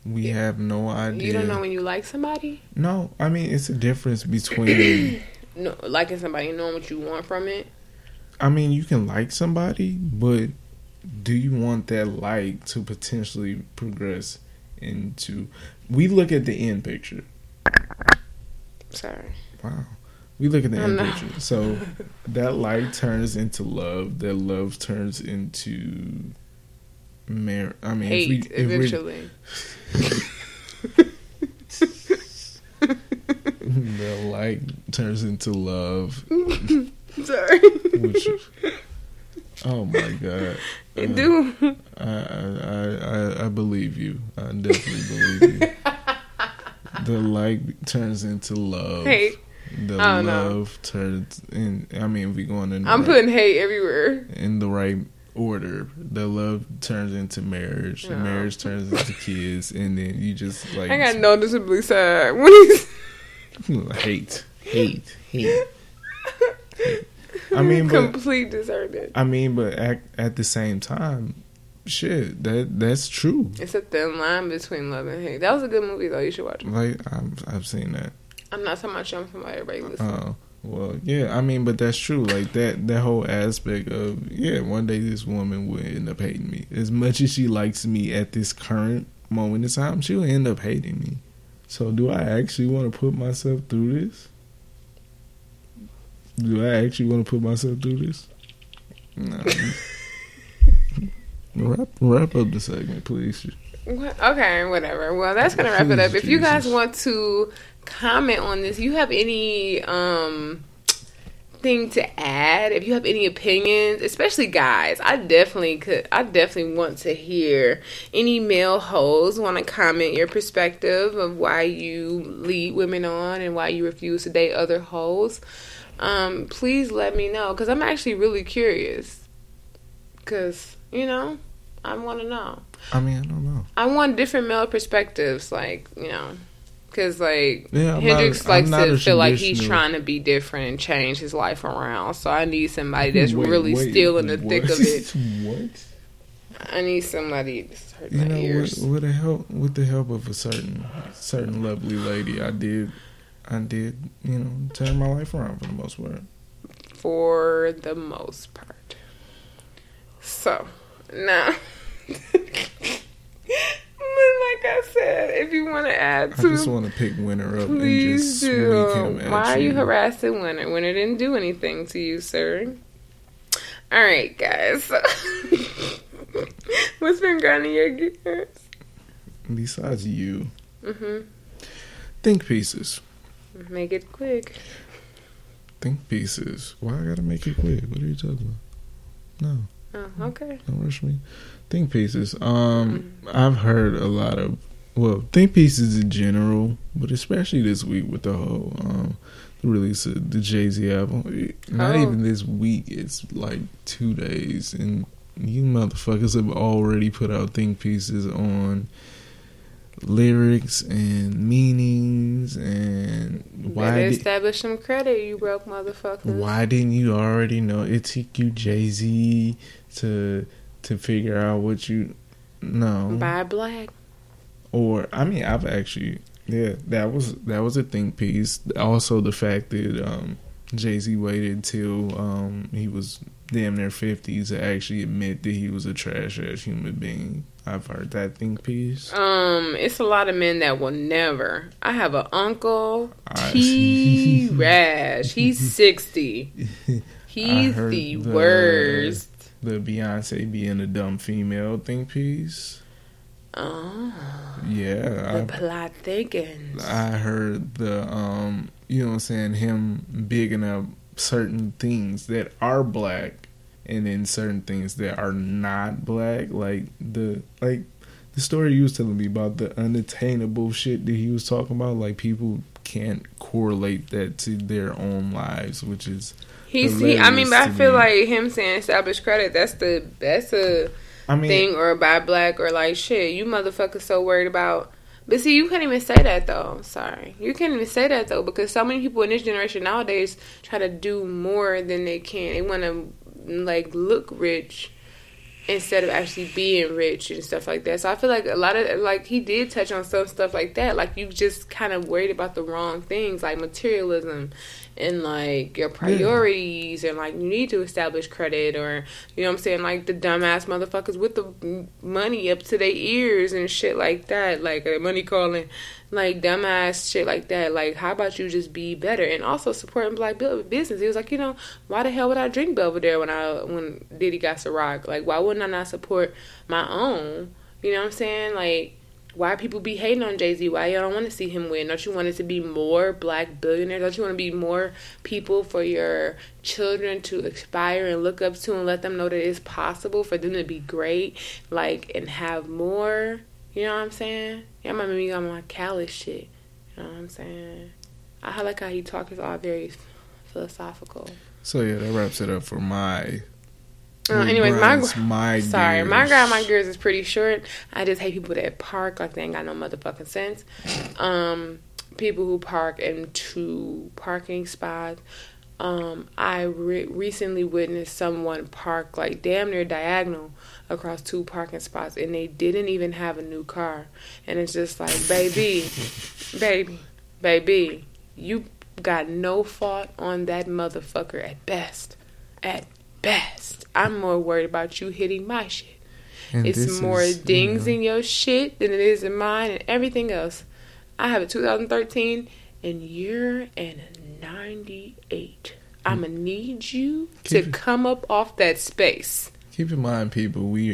We have no idea. You don't know when you like somebody? No, I mean, it's a difference between no, liking somebody and knowing what you want from it. I mean, you can like somebody, but do you want that like to potentially progress into... We look at the end picture. Sorry. Wow. We look at the end picture. So that like turns into love. That love turns into marriage. I mean, hate eventually. The like turns into love. Sorry. Which, oh my god! You do. I believe you. I definitely believe you. The like turns into love. Hate. The love turns in. I mean, we going in. I'm putting hate everywhere in the right order. The love turns into marriage. The marriage turns into kids, and then you just like. I got noticeably sad. What is hate? I mean, but, complete deserted. I mean, but at the same time, shit, that's true. It's a thin line between love and hate. That was a good movie, though. You should watch it. Like I've seen that. I'm not talking about you, I'm talking about everybody listening. Oh, well, yeah, I mean, but that's true. Like, that whole aspect of, yeah, one day this woman will end up hating me. As much as she likes me at this current moment in time, she'll end up hating me. So do I actually want to put myself through this? No. wrap up the segment, please. Okay, whatever. Well, that's going to wrap it up. If you guys want to... comment on this. You have any thing to add? If you have any opinions, especially guys, I definitely want to hear any male hoes want to comment your perspective of why you lead women on and why you refuse to date other hoes. Please let me know, because I'm actually really curious. Because, you know, I want to know. I mean, I don't know. I want different male perspectives, like, you know. Because, like, yeah, Hendrix likes to feel like he's trying to be different and change his life around. So I need somebody that's still in the thick of it. What? I need somebody that's hurting my ears. With the help of a certain lovely lady, I did, you know, turn my life around for the most part. So, now... But, like, like I said, if you want to add to... I just want to pick Winner up and just do. Sneak him at Why are you harassing Winner? Winner didn't do anything to you, sir. All right, guys. What's been grinding your gears? Besides you. Mm-hmm. Think pieces. Make it quick. Think pieces. Why I gotta make it quick? What are you talking about? No. Oh, okay. Don't rush me. Think pieces. I've heard a lot of, well, think pieces in general, but especially this week with the whole release of the Jay-Z album. Not even this week. It's like 2 days, and you motherfuckers have already put out think pieces on lyrics and meanings and why better establish some credit, you broke motherfuckers. Why didn't you already know? It took you Jay-Z to figure out what you know. Buy black. Or I mean, I've actually that was a think piece. Also, the fact that Jay-Z waited till he was damn near 50s to actually admit that he was a trash ass human being. I've heard that think piece. It's a lot of men that will never. I have an uncle, T-Rash. He's 60. He's the worst. The Beyonce being a dumb female think piece. Oh. Yeah. The plot thickens. I heard the, you know what I'm saying, him bigging up certain things that are black. And then certain things that are not black, like the story you was telling me about the unattainable shit that he was talking about, like people can't correlate that to their own lives, which is I feel like him saying establish credit, that's a thing, or buy black, or like shit, you motherfuckers so worried about. But see, you can't even say that, though. Sorry. You can't even say that, though, because so many people in this generation nowadays try to do more than they can. They want to, like, look rich instead of actually being rich and stuff like that. So I feel like a lot of, like, he did touch on some stuff like that. Like, you just kind of worried about the wrong things, like materialism and, like, your priorities. Yeah. And, like, you need to establish credit, or, you know what I'm saying, like, the dumbass motherfuckers with the money up to their ears and shit like that. Like, money calling, like, dumbass shit like that. Like, how about you just be better? And also supporting black business. He was like, you know, why the hell would I drink Belvedere when Diddy got Ciroc? Like, why wouldn't I not support my own? You know what I'm saying? Like, why people be hating on Jay-Z? Why y'all don't want to see him win? Don't you want it to be more black billionaires? Don't you want to be more people for your children to aspire and look up to, and let them know that it's possible for them to be great, like, and have more? You know what I'm saying? Y'all remember me on my callous shit. You know what I'm saying? I like how he talks. It's all very philosophical. So, yeah, that wraps it up for my... anyways, my grind my gears is pretty short. I just hate people that park like they ain't got no motherfucking sense. People who park in two parking spots. I recently witnessed someone park like damn near diagonal across two parking spots, and they didn't even have a new car. And it's just like, baby, you got no fault on that motherfucker at best. I'm more worried about you hitting my shit. And it's more dings in your shit than it is in mine and everything else. I have a 2013, and you're in a 98. I'm going to need you to come up off that space. Keep in mind, people, we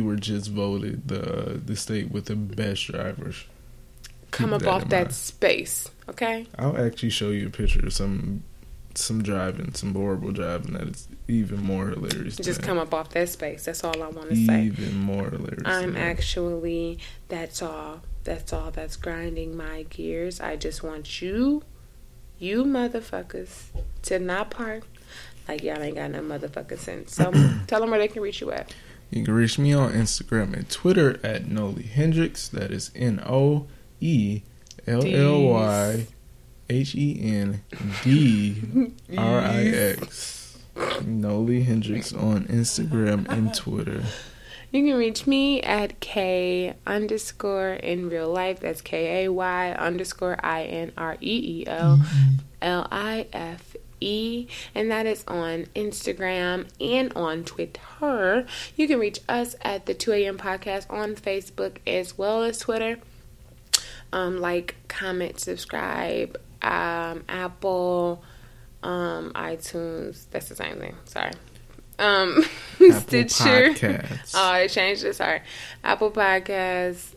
were just voted the state with the best drivers. Come up off that space, okay? I'll actually show you a picture of some horrible driving that is even more hilarious. Just come up off that space. That's all I want to say. Even more hilarious. That's all that's grinding my gears. I just want you motherfuckers to not park like y'all ain't got no motherfucking sense. So tell them where they can reach you at. You can reach me on Instagram and Twitter at Noelly Hendrix. That is Noelly Hendrix. Noelly Hendrix on Instagram and Twitter. You can reach me at K_ in real life. That's KAY_INREELLIF E, and that is on Instagram and on Twitter. You can reach us at the 2 a.m. podcast on Facebook as well as Twitter. Like, comment, subscribe, Apple, iTunes. That's the same thing. Sorry. Stitcher. Podcasts. Oh, I changed it. Sorry. Apple Podcasts,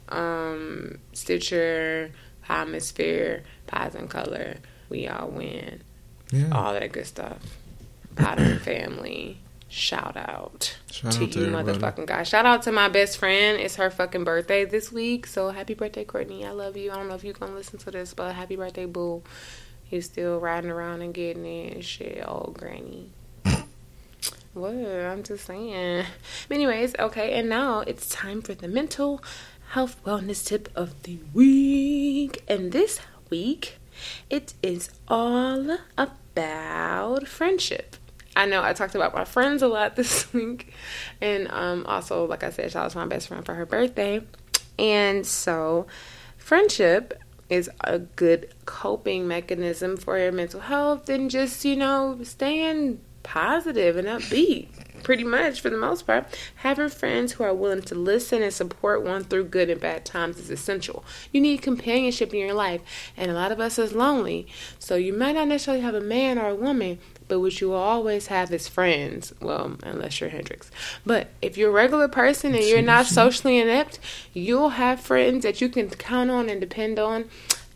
Stitcher, Hemisphere, Pies and Color. We all win. Yeah. All that good stuff. Potter family. Shout out to you, motherfucking guys. Shout out to my best friend. It's her fucking birthday this week. So happy birthday, Courtney. I love you. I don't know if you're going to listen to this, but happy birthday, boo. You still riding around and getting it and shit. Old granny. What? I'm just saying. Anyways, okay. And now it's time for the mental health wellness tip of the week. And this week, it is all about friendship. I know I talked about my friends a lot this week, and also, like I said, shout out to my best friend for her birthday. And so, friendship is a good coping mechanism for your mental health and just, you know, staying positive and upbeat, pretty much, for the most part. Having friends who are willing to listen and support one through good and bad times is essential. You need companionship in your life, and a lot of us is lonely, so you might not necessarily have a man or a woman, but what you will always have is friends. Well, unless you're Hendrix. But if you're a regular person and you're not socially inept, you'll have friends that you can count on and depend on.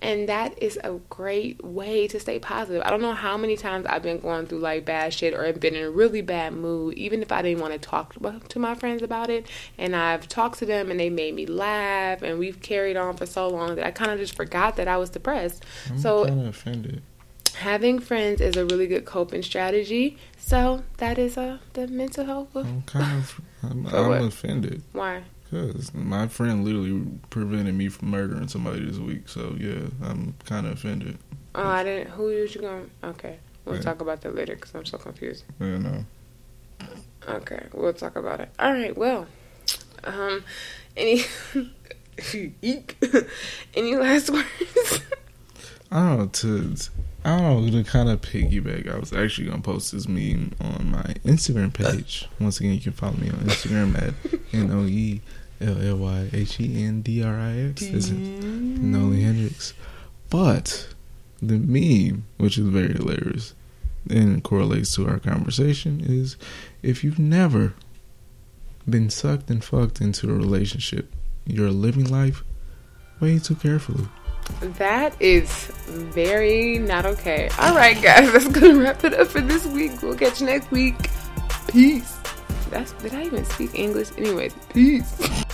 And that is a great way to stay positive. I don't know how many times I've been going through like bad shit or been in a really bad mood, even if I didn't want to talk to my friends about it. And I've talked to them and they made me laugh. And we've carried on for so long that I kind of just forgot that I was depressed. I'm kind of offended. Having friends is a really good coping strategy. So that is the mental health. I'm offended. Why? Because my friend literally prevented me from murdering somebody this week. So yeah, I'm kind of offended. Oh, I didn't. Who was you going? Okay, we'll talk about that later because I'm so confused. Yeah, no. Okay, we'll talk about it. All right. Well, any last words? I don't know, to kind of piggyback, I was actually going to post this meme on my Instagram page. Once again, you can follow me on Instagram at NOELLYHENDRIX. That's Noelly Hendrix. But the meme, which is very hilarious and correlates to our conversation, is if you've never been sucked and fucked into a relationship, you're living life way too carefully. That is very not okay. All right, guys, that's going to wrap it up for this week. We'll catch you next week. Peace. Did I even speak English? Anyways, peace.